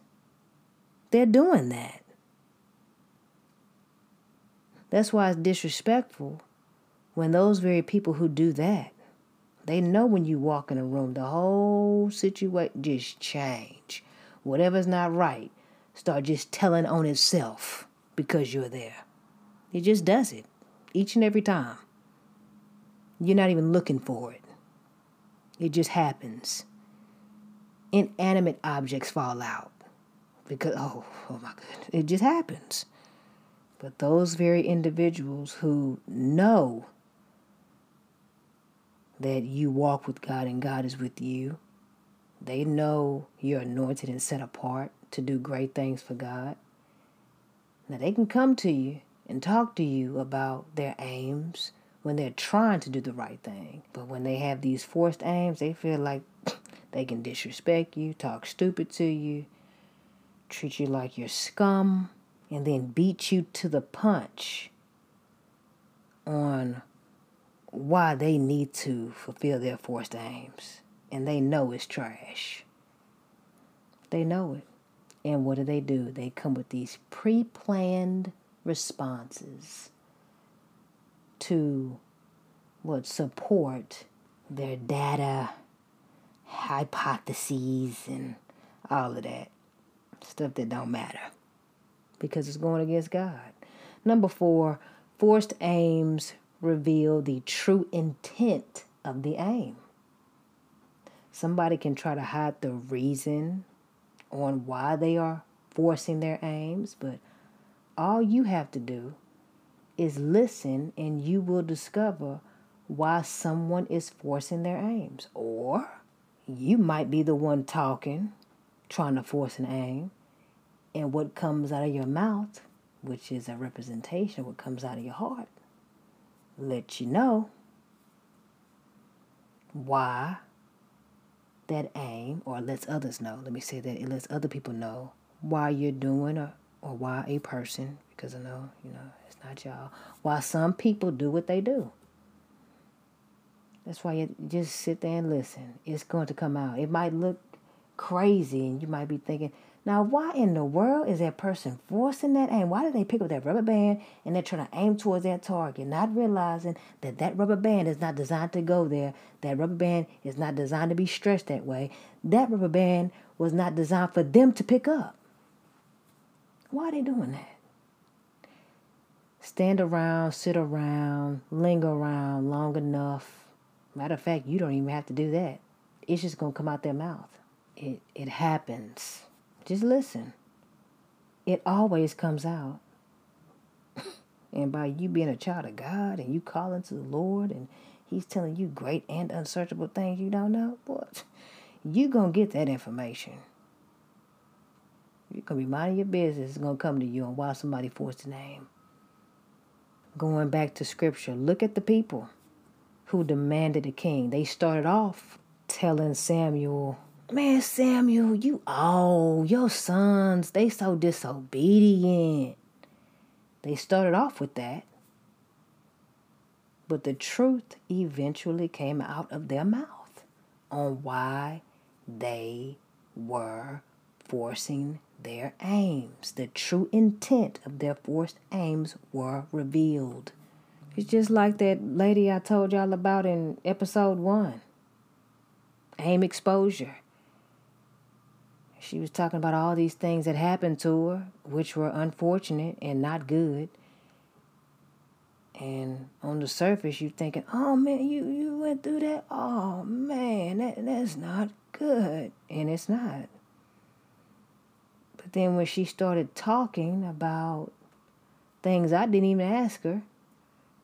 they're doing that. That's why it's disrespectful when those very people who do that, they know when you walk in a room, the whole situation just change. Whatever's not right, start just telling on itself because you're there. It just does it each and every time. You're not even looking for it. It just happens. Inanimate objects fall out because, oh, oh my goodness, it just happens. But those very individuals who know that you walk with God and God is with you, they know you're anointed and set apart to do great things for God. Now they can come to you and talk to you about their aims when they're trying to do the right thing. But when they have these forced aims, they feel like they can disrespect you, talk stupid to you, treat you like you're scum, and then beat you to the punch on why they need to fulfill their forced aims. And they know it's trash. They know it. And what do they do? They come with these pre-planned responses to what support their data, hypotheses, and all of that stuff that don't matter, because it's going against God. Number four, forced aims reveal the true intent of the aim. Somebody can try to hide the reason on why they are forcing their aims, but all you have to do is listen and you will discover why someone is forcing their aims. Or you might be the one talking, trying to force an aim. And what comes out of your mouth, which is a representation of what comes out of your heart, let you know why that aim, or lets others know, let me say that, it lets other people know why you're doing or, or why a person, because I know, you know, it's not y'all, why some people do what they do. That's why you just sit there and listen. It's going to come out. It might look crazy and you might be thinking, now, why in the world is that person forcing that aim? Why did they pick up that rubber band and they're trying to aim towards that target, not realizing that that rubber band is not designed to go there? That rubber band is not designed to be stretched that way. That rubber band was not designed for them to pick up. Why are they doing that? Stand around, sit around, linger around long enough. Matter of fact, you don't even have to do that. It's just going to come out their mouth. It, it happens. Just listen. It always comes out. And by you being a child of God and you calling to the Lord and he's telling you great and unsearchable things you don't know, boy, you're going to get that information. You're going to be minding your business. It's going to come to you on why somebody forced a name. Going back to scripture, look at the people who demanded a king. They started off telling Samuel, man, Samuel, you all, your sons, they so disobedient. They started off with that. But the truth eventually came out of their mouth on why they were forcing their aims. The true intent of their forced aims were revealed. It's just like that lady I told y'all about in episode one. Aim exposure. She was talking about all these things that happened to her, which were unfortunate and not good. And on the surface, you're thinking, oh, man, you, you went through that? Oh, man, that, that's not good. And it's not. But then when she started talking about things I didn't even ask her,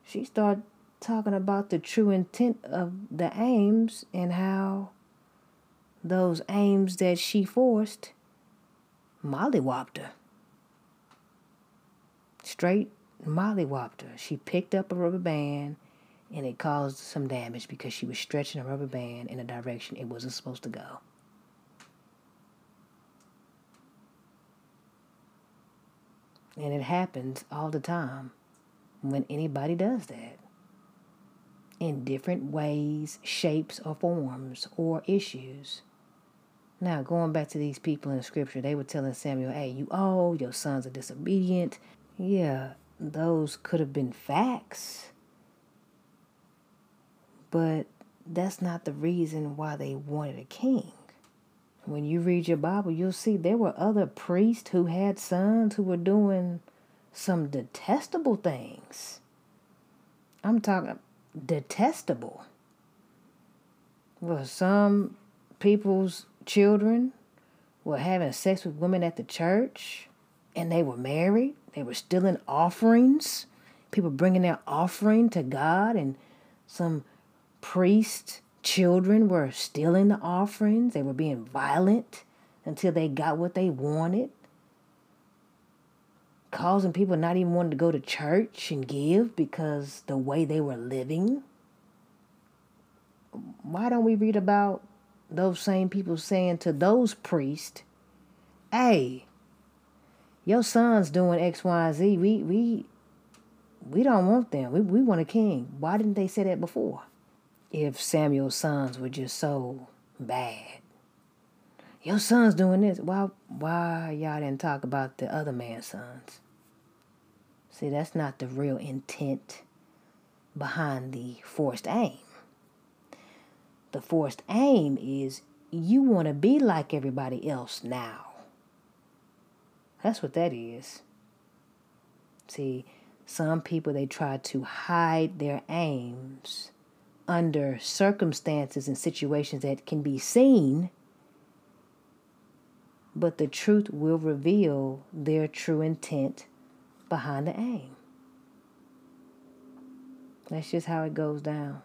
she started talking about the true intent of the aims and how those aims that she forced mollywopped her. Straight mollywopped her. She picked up a rubber band and it caused some damage because she was stretching a rubber band in a direction it wasn't supposed to go. And it happens all the time when anybody does that, in different ways, shapes, or forms, or issues. Now, going back to these people in the scripture, they were telling Samuel, hey, you old, your sons are disobedient. Yeah, those could have been facts. But that's not the reason why they wanted a king. When you read your Bible, you'll see there were other priests who had sons who were doing some detestable things. I'm talking detestable. Well, some people's children were having sex with women at the church, and they were married. They were stealing offerings. People bringing their offering to God, and some priest children were stealing the offerings. They were being violent until they got what they wanted, causing people not even wanting to go to church and give because the way they were living. Why don't we read about those same people saying to those priests, hey, your son's doing X, Y, and Z. We, we, we don't want them. We, we want a king. Why didn't they say that before? If Samuel's sons were just so bad. Your son's doing this. Why why y'all didn't talk about the other man's sons? See, that's not the real intent behind the forced aim. The forced aim is you want to be like everybody else now. That's what that is. See, some people, they try to hide their aims under circumstances and situations that can be seen, but the truth will reveal their true intent behind the aim. That's just how it goes down.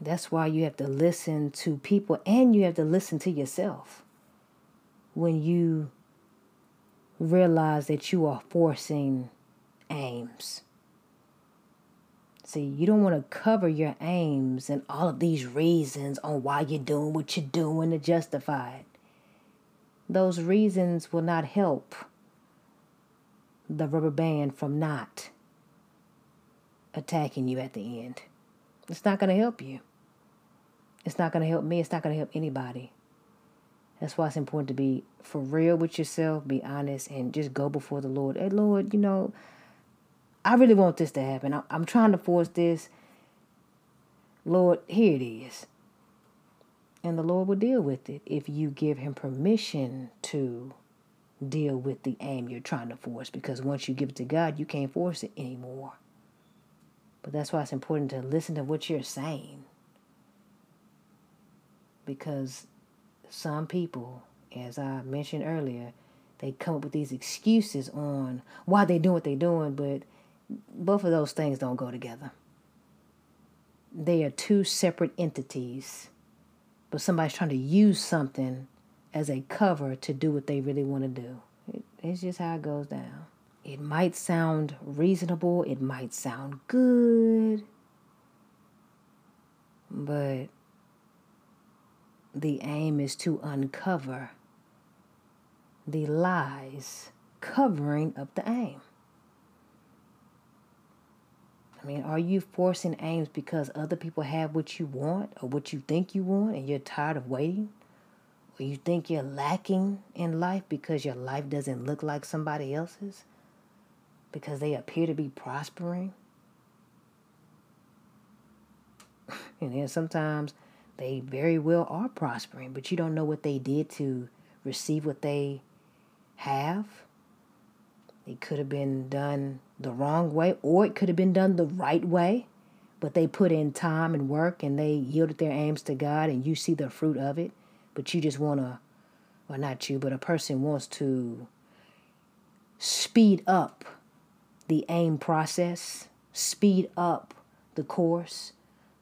That's why you have to listen to people, and you have to listen to yourself when you realize that you are forcing aims. See, you don't want to cover your aims and all of these reasons on why you're doing what you're doing to justify it. Those reasons will not help the rubber band from not attacking you at the end. It's not going to help you. It's not going to help me. It's not going to help anybody. That's why it's important to be for real with yourself, be honest, and just go before the Lord. Hey, Lord, you know, I really want this to happen. I'm trying to force this. Lord, here it is. And the Lord will deal with it if you give him permission to deal with the aim you're trying to force. Because once you give it to God, you can't force it anymore. But that's why it's important to listen to what you're saying. Because some people, as I mentioned earlier, they come up with these excuses on why they do what they're doing, but both of those things don't go together. They are two separate entities, but somebody's trying to use something as a cover to do what they really want to do. It, it's just how it goes down. It might sound reasonable, it might sound good, but the aim is to uncover the lies covering up the aim. I mean, are you forcing aims because other people have what you want or what you think you want and you're tired of waiting? Or you think you're lacking in life because your life doesn't look like somebody else's? Because they appear to be prospering? And then sometimes they very well are prospering, but you don't know what they did to receive what they have. It could have been done the wrong way, or it could have been done the right way, but they put in time and work and they yielded their aims to God, and you see the fruit of it. But you just want to, well, not you, but a person wants to speed up the aim process, speed up the course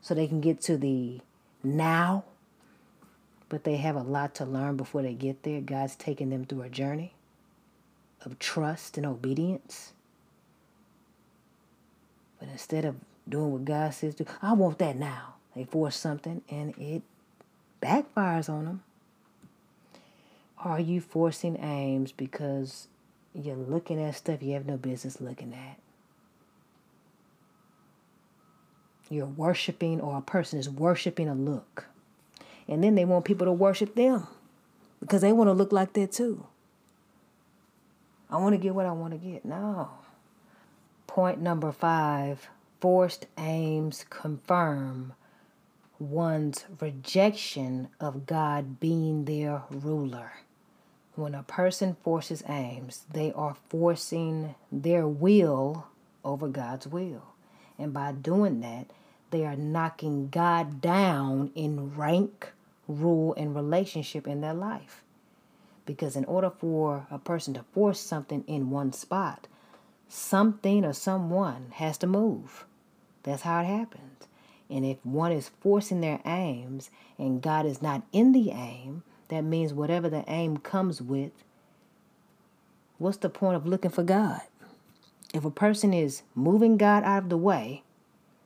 so they can get to the now. But they have a lot to learn before they get there. God's taking them through a journey of trust and obedience. But instead of doing what God says to, I want that now, they force something and it backfires on them. Are you forcing aims because you're looking at stuff you have no business looking at? You're worshiping, or a person is worshiping a look. And then they want people to worship them because they want to look like that too. I want to get what I want to get. No. Point number five, forced aims confirm one's rejection of God being their ruler. When a person forces aims, they are forcing their will over God's will. And by doing that, they are knocking God down in rank, rule, and relationship in their life. Because in order for a person to force something in one spot, something or someone has to move. That's how it happens. And if one is forcing their aims and God is not in the aim, that means whatever the aim comes with, what's the point of looking for God? If a person is moving God out of the way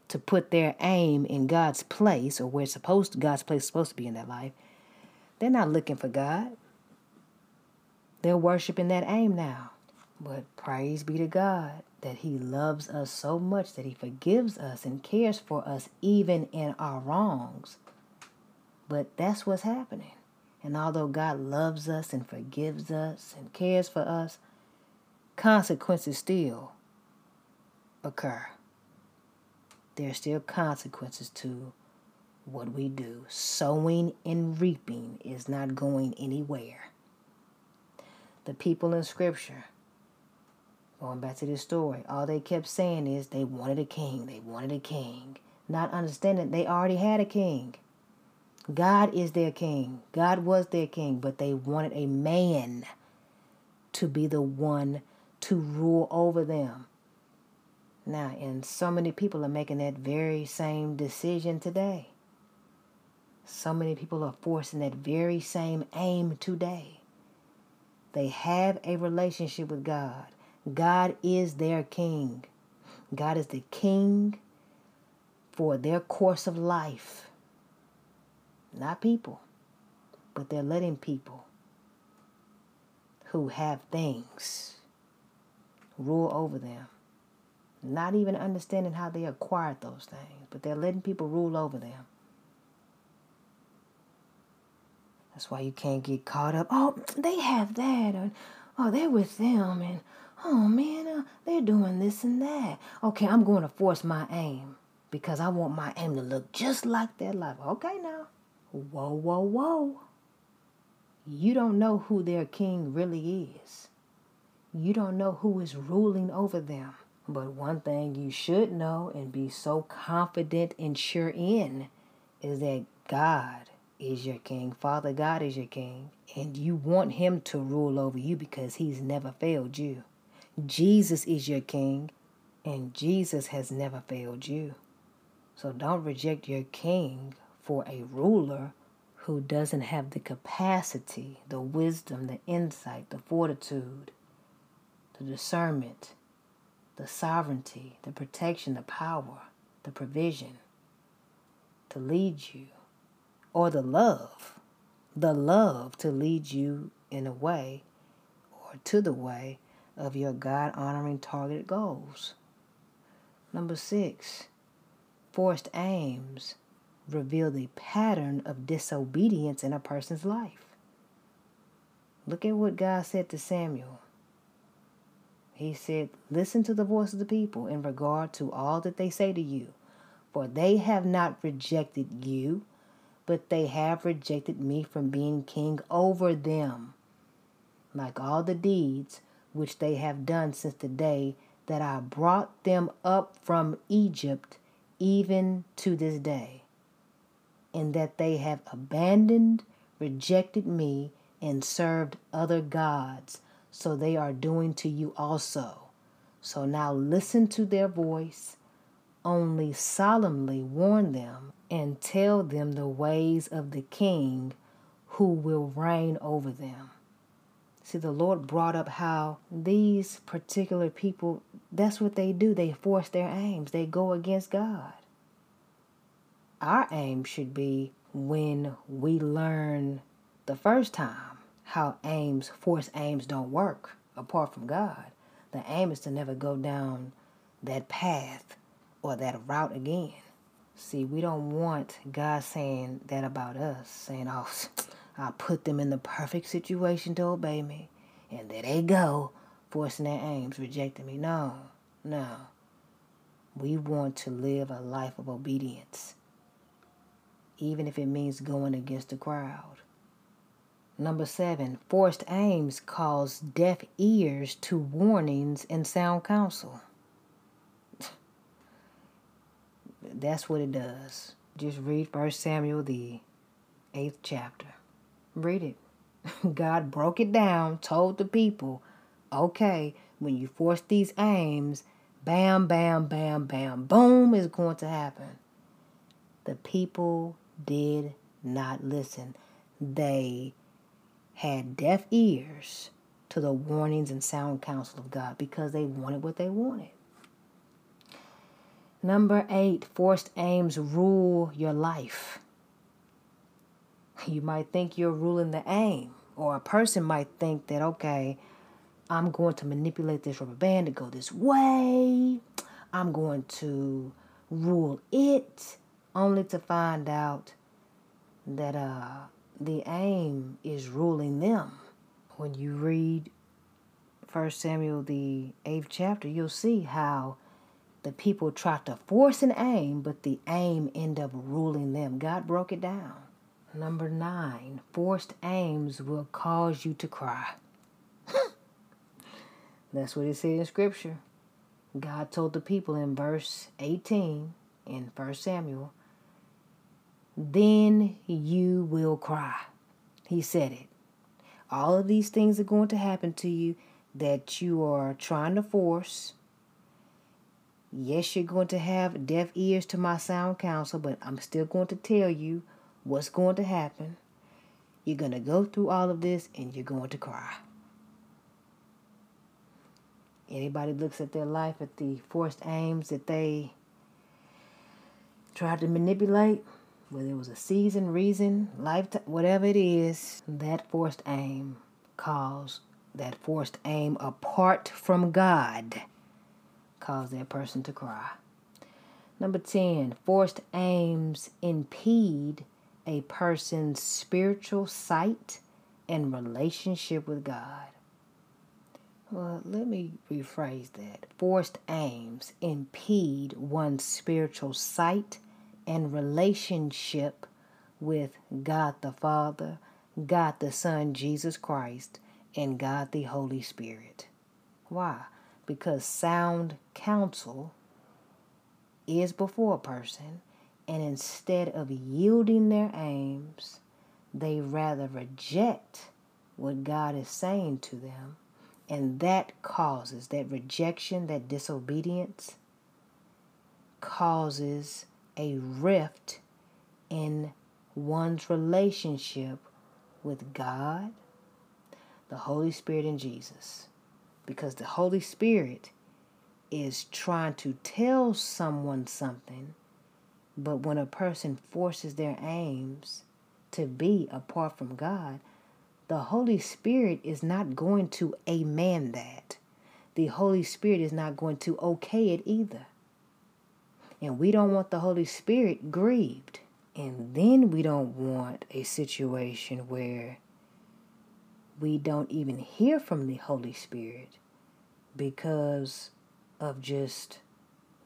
to put their aim in God's place, or where it's supposed to, God's place is supposed to be in their life, they're not looking for God. They're worshiping that aim now. But praise be to God that he loves us so much that he forgives us and cares for us even in our wrongs. But that's what's happening. And although God loves us and forgives us and cares for us, consequences still occur. There are still consequences to what we do. Sowing and reaping is not going anywhere. The people in Scripture, going back to this story, all they kept saying is they wanted a king. They wanted a king. Not understanding they already had a king. God is their king. God was their king. But they wanted a man to be the one to rule over them. Now, and so many people are making that very same decision today. So many people are forcing that very same aim today. They have a relationship with God. God is their king. God is the king for their course of life. Not people, but they're letting people who have things rule over them. Not even understanding how they acquired those things, but they're letting people rule over them. That's why you can't get caught up. Oh, they have that. Or, oh, they're with them. And, oh, man, uh, they're doing this and that. Okay, I'm going to force my aim because I want my aim to look just like their life. Okay, now. Whoa, whoa, whoa. You don't know who their king really is. You don't know who is ruling over them. But one thing you should know and be so confident and sure in is that God is your king. Father God is your king. And you want him to rule over you because he's never failed you. Jesus is your king. And Jesus has never failed you. So don't reject your king for a ruler who doesn't have the capacity, the wisdom, the insight, the fortitude, the discernment, the sovereignty, the protection, the power, the provision to lead you, or the love, the love to lead you in a way or to the way of your God-honoring targeted goals. Number six, forced aims reveal the pattern of disobedience in a person's life. Look at what God said to Samuel. He said, listen to the voice of the people in regard to all that they say to you, for they have not rejected you, but they have rejected me from being king over them, like all the deeds which they have done since the day that I brought them up from Egypt, even to this day, and that they have abandoned, rejected me, and served other gods. So they are doing to you also. So now listen to their voice, only solemnly warn them and tell them the ways of the king who will reign over them. See, the Lord brought up how these particular people, that's what they do. They force their aims. They go against God. Our aim should be when we learn the first time how aims, forced aims don't work apart from God. The aim is to never go down that path or that route again. See, we don't want God saying that about us, saying, oh, I put them in the perfect situation to obey me, and there they go, forcing their aims, rejecting me. No, no. We want to live a life of obedience, even if it means going against the crowd. Number seven, forced aims cause deaf ears to warnings and sound counsel. That's what it does. Just read First Samuel, the eighth chapter. Read it. God broke it down, told the people, okay, when you force these aims, bam, bam, bam, bam, boom is going to happen. The people did not listen. They had deaf ears to the warnings and sound counsel of God because they wanted what they wanted. Number eight, forced aims rule your life. You might think you're ruling the aim, or a person might think that, okay, I'm going to manipulate this rubber band to go this way. I'm going to rule it, only to find out that uh, the aim is ruling them. When you read First Samuel, the eighth chapter, you'll see how the people tried to force an aim, but the aim ended up ruling them. God broke it down. Number nine, forced aims will cause you to cry. That's what it said in Scripture. God told the people in verse eighteen in First Samuel, then you will cry. He said it. All of these things are going to happen to you that you are trying to force. Yes, you're going to have deaf ears to my sound counsel, but I'm still going to tell you what's going to happen. You're going to go through all of this and you're going to cry. Anybody looks at their life, at the forced aims that they tried to manipulate, whether it was a season, reason, lifetime, whatever it is, that forced aim caused that forced aim apart from God. Cause that person to cry. Number ten, forced aims impede a person's spiritual sight and relationship with God. Well, let me rephrase that. Forced aims impede one's spiritual sight and relationship with God the Father, God the Son, Jesus Christ, and God the Holy Spirit. Why? Because sound counsel is before a person, and instead of yielding their aims, they rather reject what God is saying to them, and that causes, that rejection, that disobedience causes a rift in one's relationship with God, the Holy Spirit, and Jesus. Because the Holy Spirit is trying to tell someone something, but when a person forces their aims to be apart from God, the Holy Spirit is not going to amen that. The Holy Spirit is not going to okay it either. And we don't want the Holy Spirit grieved. And then we don't want a situation where we don't even hear from the Holy Spirit because of just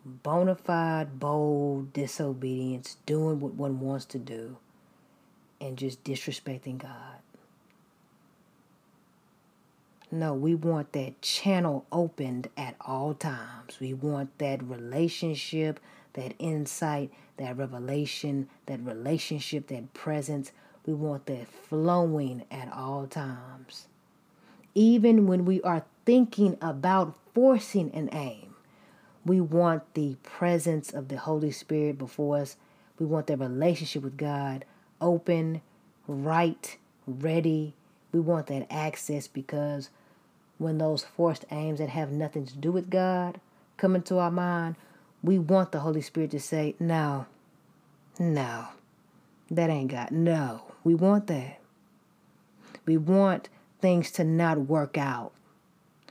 bona fide, bold disobedience, doing what one wants to do, and just disrespecting God. No, we want that channel opened at all times. We want that relationship, that insight, that revelation, that relationship, that presence. We want that flowing at all times. Even when we are thinking about forcing an aim, we want the presence of the Holy Spirit before us. We want that relationship with God open, right, ready. We want that access, because when those forced aims that have nothing to do with God come into our mind, we want the Holy Spirit to say, no, no, that ain't God. No. We want that. We want things to not work out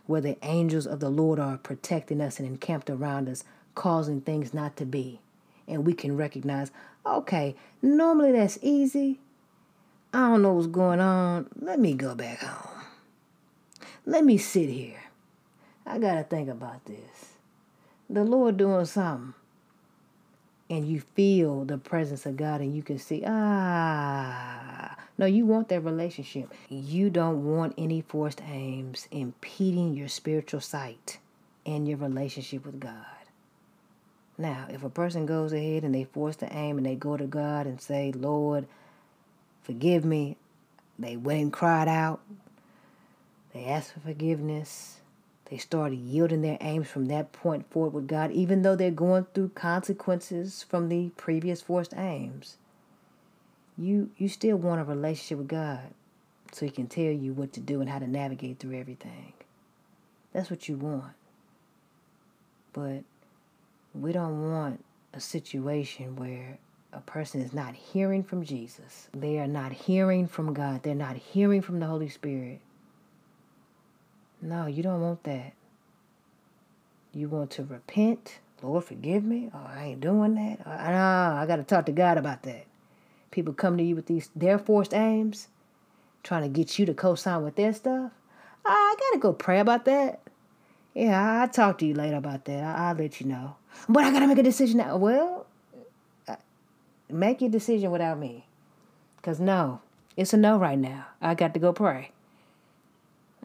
where the angels of the Lord are protecting us and encamped around us, causing things not to be. and we can recognize, okay, normally that's easy. I don't know what's going on. Let me go back home. Let me sit here. I got to think about this. The Lord doing something. And you feel the presence of God and you can see, ah, no, you want that relationship. You don't want any forced aims impeding your spiritual sight and your relationship with God. Now, if a person goes ahead and they force the aim and they go to God and say, Lord, forgive me. They went and cried out. They asked for forgiveness. They started yielding their aims from that point forward with God, even though they're going through consequences from the previous forced aims. You you still want a relationship with God so he can tell you what to do and how to navigate through everything. That's what you want. But we don't want a situation where a person is not hearing from Jesus. They are not hearing from God. They're not hearing from the Holy Spirit. No, you don't want that. You want to repent. Lord, forgive me. Oh, I ain't doing that. Oh, no, I got to talk to God about that. People come to you with these their forced aims, trying to get you to co-sign with their stuff. Oh, I got to go pray about that. Yeah, I'll talk to you later about that. I, I'll let you know. But I got to make a decision now. Well, make your decision without me. Because no, it's a no right now. I got to go pray.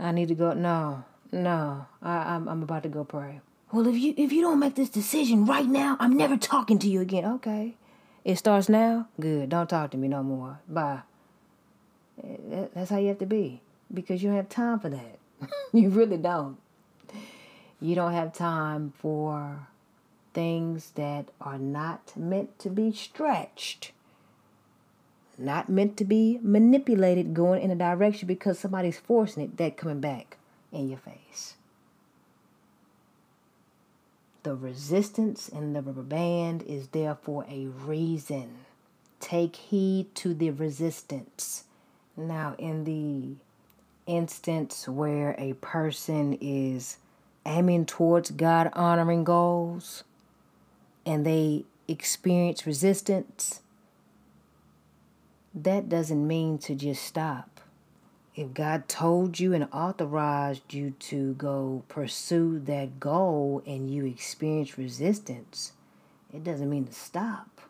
I need to go. No, no, I, I'm I'm about to go pray. Well, if you if you don't make this decision right now, I'm never talking to you again. Okay, it starts now. Good. Don't talk to me no more. Bye. That's how you have to be, because you don't have time for that. You really don't. You don't have time for things that are not meant to be stretched. Not meant to be manipulated, going in a direction because somebody's forcing it, that coming back in your face. The resistance and the rubber band is there for a reason. Take heed to the resistance. Now, in the instance where a person is aiming towards God-honoring goals and they experience resistance, that doesn't mean to just stop. If God told you and authorized you to go pursue that goal and you experience resistance, it doesn't mean to stop.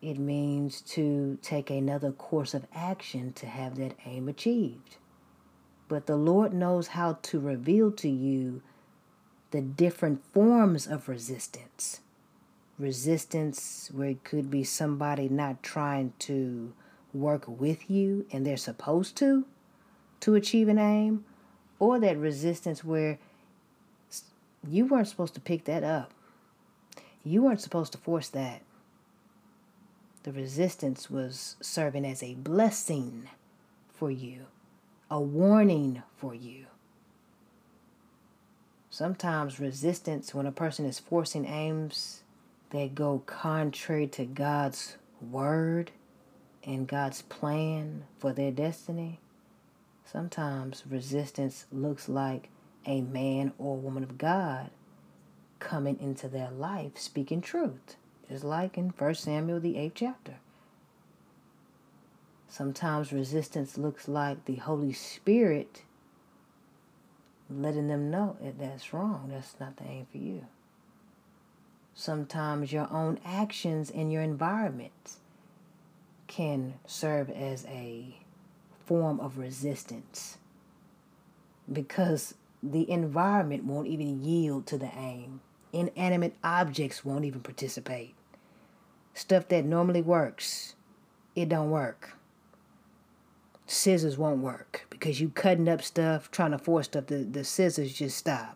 It means to take another course of action to have that aim achieved. But the Lord knows how to reveal to you the different forms of resistance. Resistance where it could be somebody not trying to work with you and they're supposed to, to achieve an aim, or that resistance where you weren't supposed to pick that up. You weren't supposed to force that. The resistance was serving as a blessing for you, a warning for you. Sometimes resistance, when a person is forcing aims that go contrary to God's word and God's plan for their destiny, sometimes resistance looks like a man or woman of God coming into their life speaking truth, just like in First Samuel, the eighth chapter. Sometimes resistance looks like the Holy Spirit letting them know that that's wrong, that's not the aim for you. Sometimes your own actions and your environment can serve as a form of resistance because the environment won't even yield to the aim. Inanimate objects won't even participate. Stuff that normally works, it don't work. Scissors won't work because you cutting up stuff, trying to force stuff. The, the scissors just stop.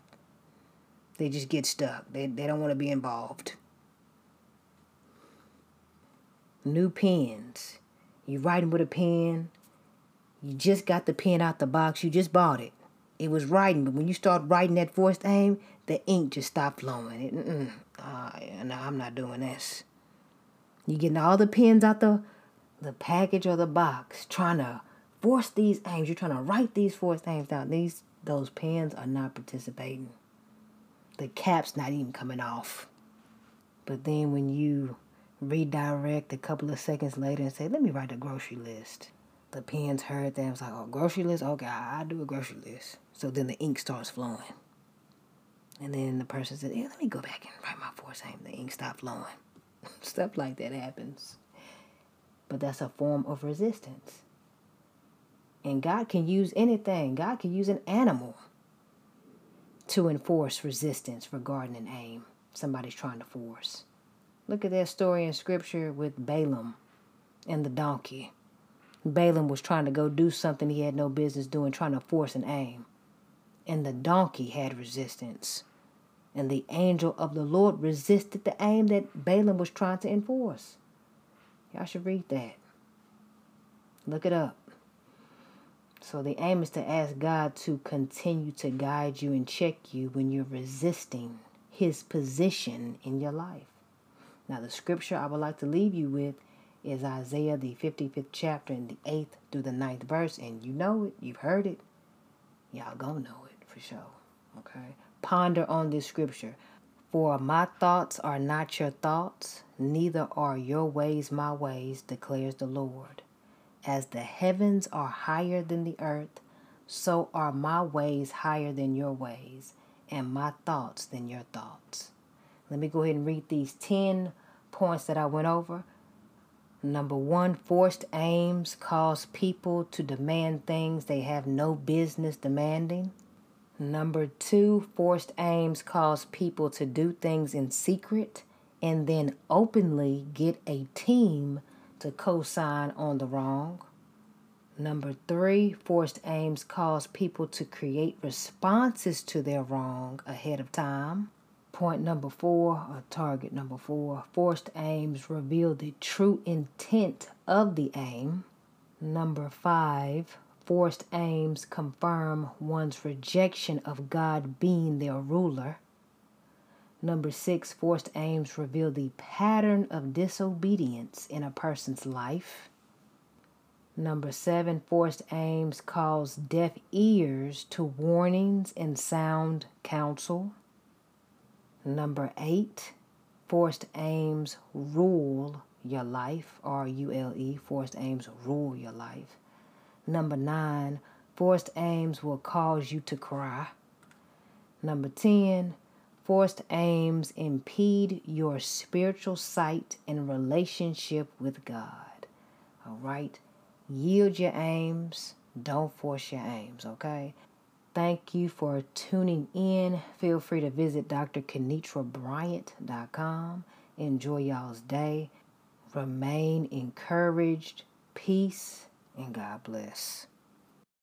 They just get stuck. They, they don't want to be involved. New pens. You're writing with a pen. You just got the pen out the box. You just bought it. It was writing, but when you start writing that forced aim, the ink just stopped flowing. It, mm-mm. Uh, no, I'm not doing this. You're getting all the pens out the, the package or the box, trying to force these aims. You're trying to write these forced aims down. These, those pens are not participating. The cap's not even coming off. But then when you redirect a couple of seconds later and say, let me write a grocery list. The pens heard that and was like, oh, grocery list? Okay, I do a grocery list. So then the ink starts flowing. And then the person said, yeah, let me go back and write my fourth aim. The ink stopped flowing. Stuff like that happens. But that's a form of resistance. And God can use anything. God can use an animal to enforce resistance regarding an aim somebody's trying to force. Look at that story in Scripture with Balaam and the donkey. Balaam was trying to go do something he had no business doing, trying to force an aim. And the donkey had resistance. And the angel of the Lord resisted the aim that Balaam was trying to enforce. Y'all should read that. Look it up. So the aim is to ask God to continue to guide you and check you when you're resisting his position in your life. Now the scripture I would like to leave you with is Isaiah, the fifty-fifth chapter, and the eighth through the ninth verse. And you know it. You've heard it. Y'all gonna know it for sure. Okay? Ponder on this scripture. For my thoughts are not your thoughts, neither are your ways my ways, declares the Lord. As the heavens are higher than the earth, so are my ways higher than your ways, and my thoughts than your thoughts. Let me go ahead and read these ten points that I went over. Number one, forced aims cause people to demand things they have no business demanding. Number two, forced aims cause people to do things in secret and then openly get a team to co-sign on the wrong. Number three, forced aims cause people to create responses to their wrong ahead of time. Point number four, or target number four, forced aims reveal the true intent of the aim. Number five, forced aims confirm one's rejection of God being their ruler. Number six, forced aims reveal the pattern of disobedience in a person's life. Number seven, forced aims cause deaf ears to warnings and sound counsel. Number eight, forced aims rule your life, R U L E, forced aims rule your life. Number nine, forced aims will cause you to cry. Number ten, forced aims impede your spiritual sight and relationship with God. All right, yield your aims, don't force your aims, okay? Thank you for tuning in. Feel free to visit D R Kenitra Bryant dot com. Enjoy y'all's day. Remain encouraged. Peace and God bless.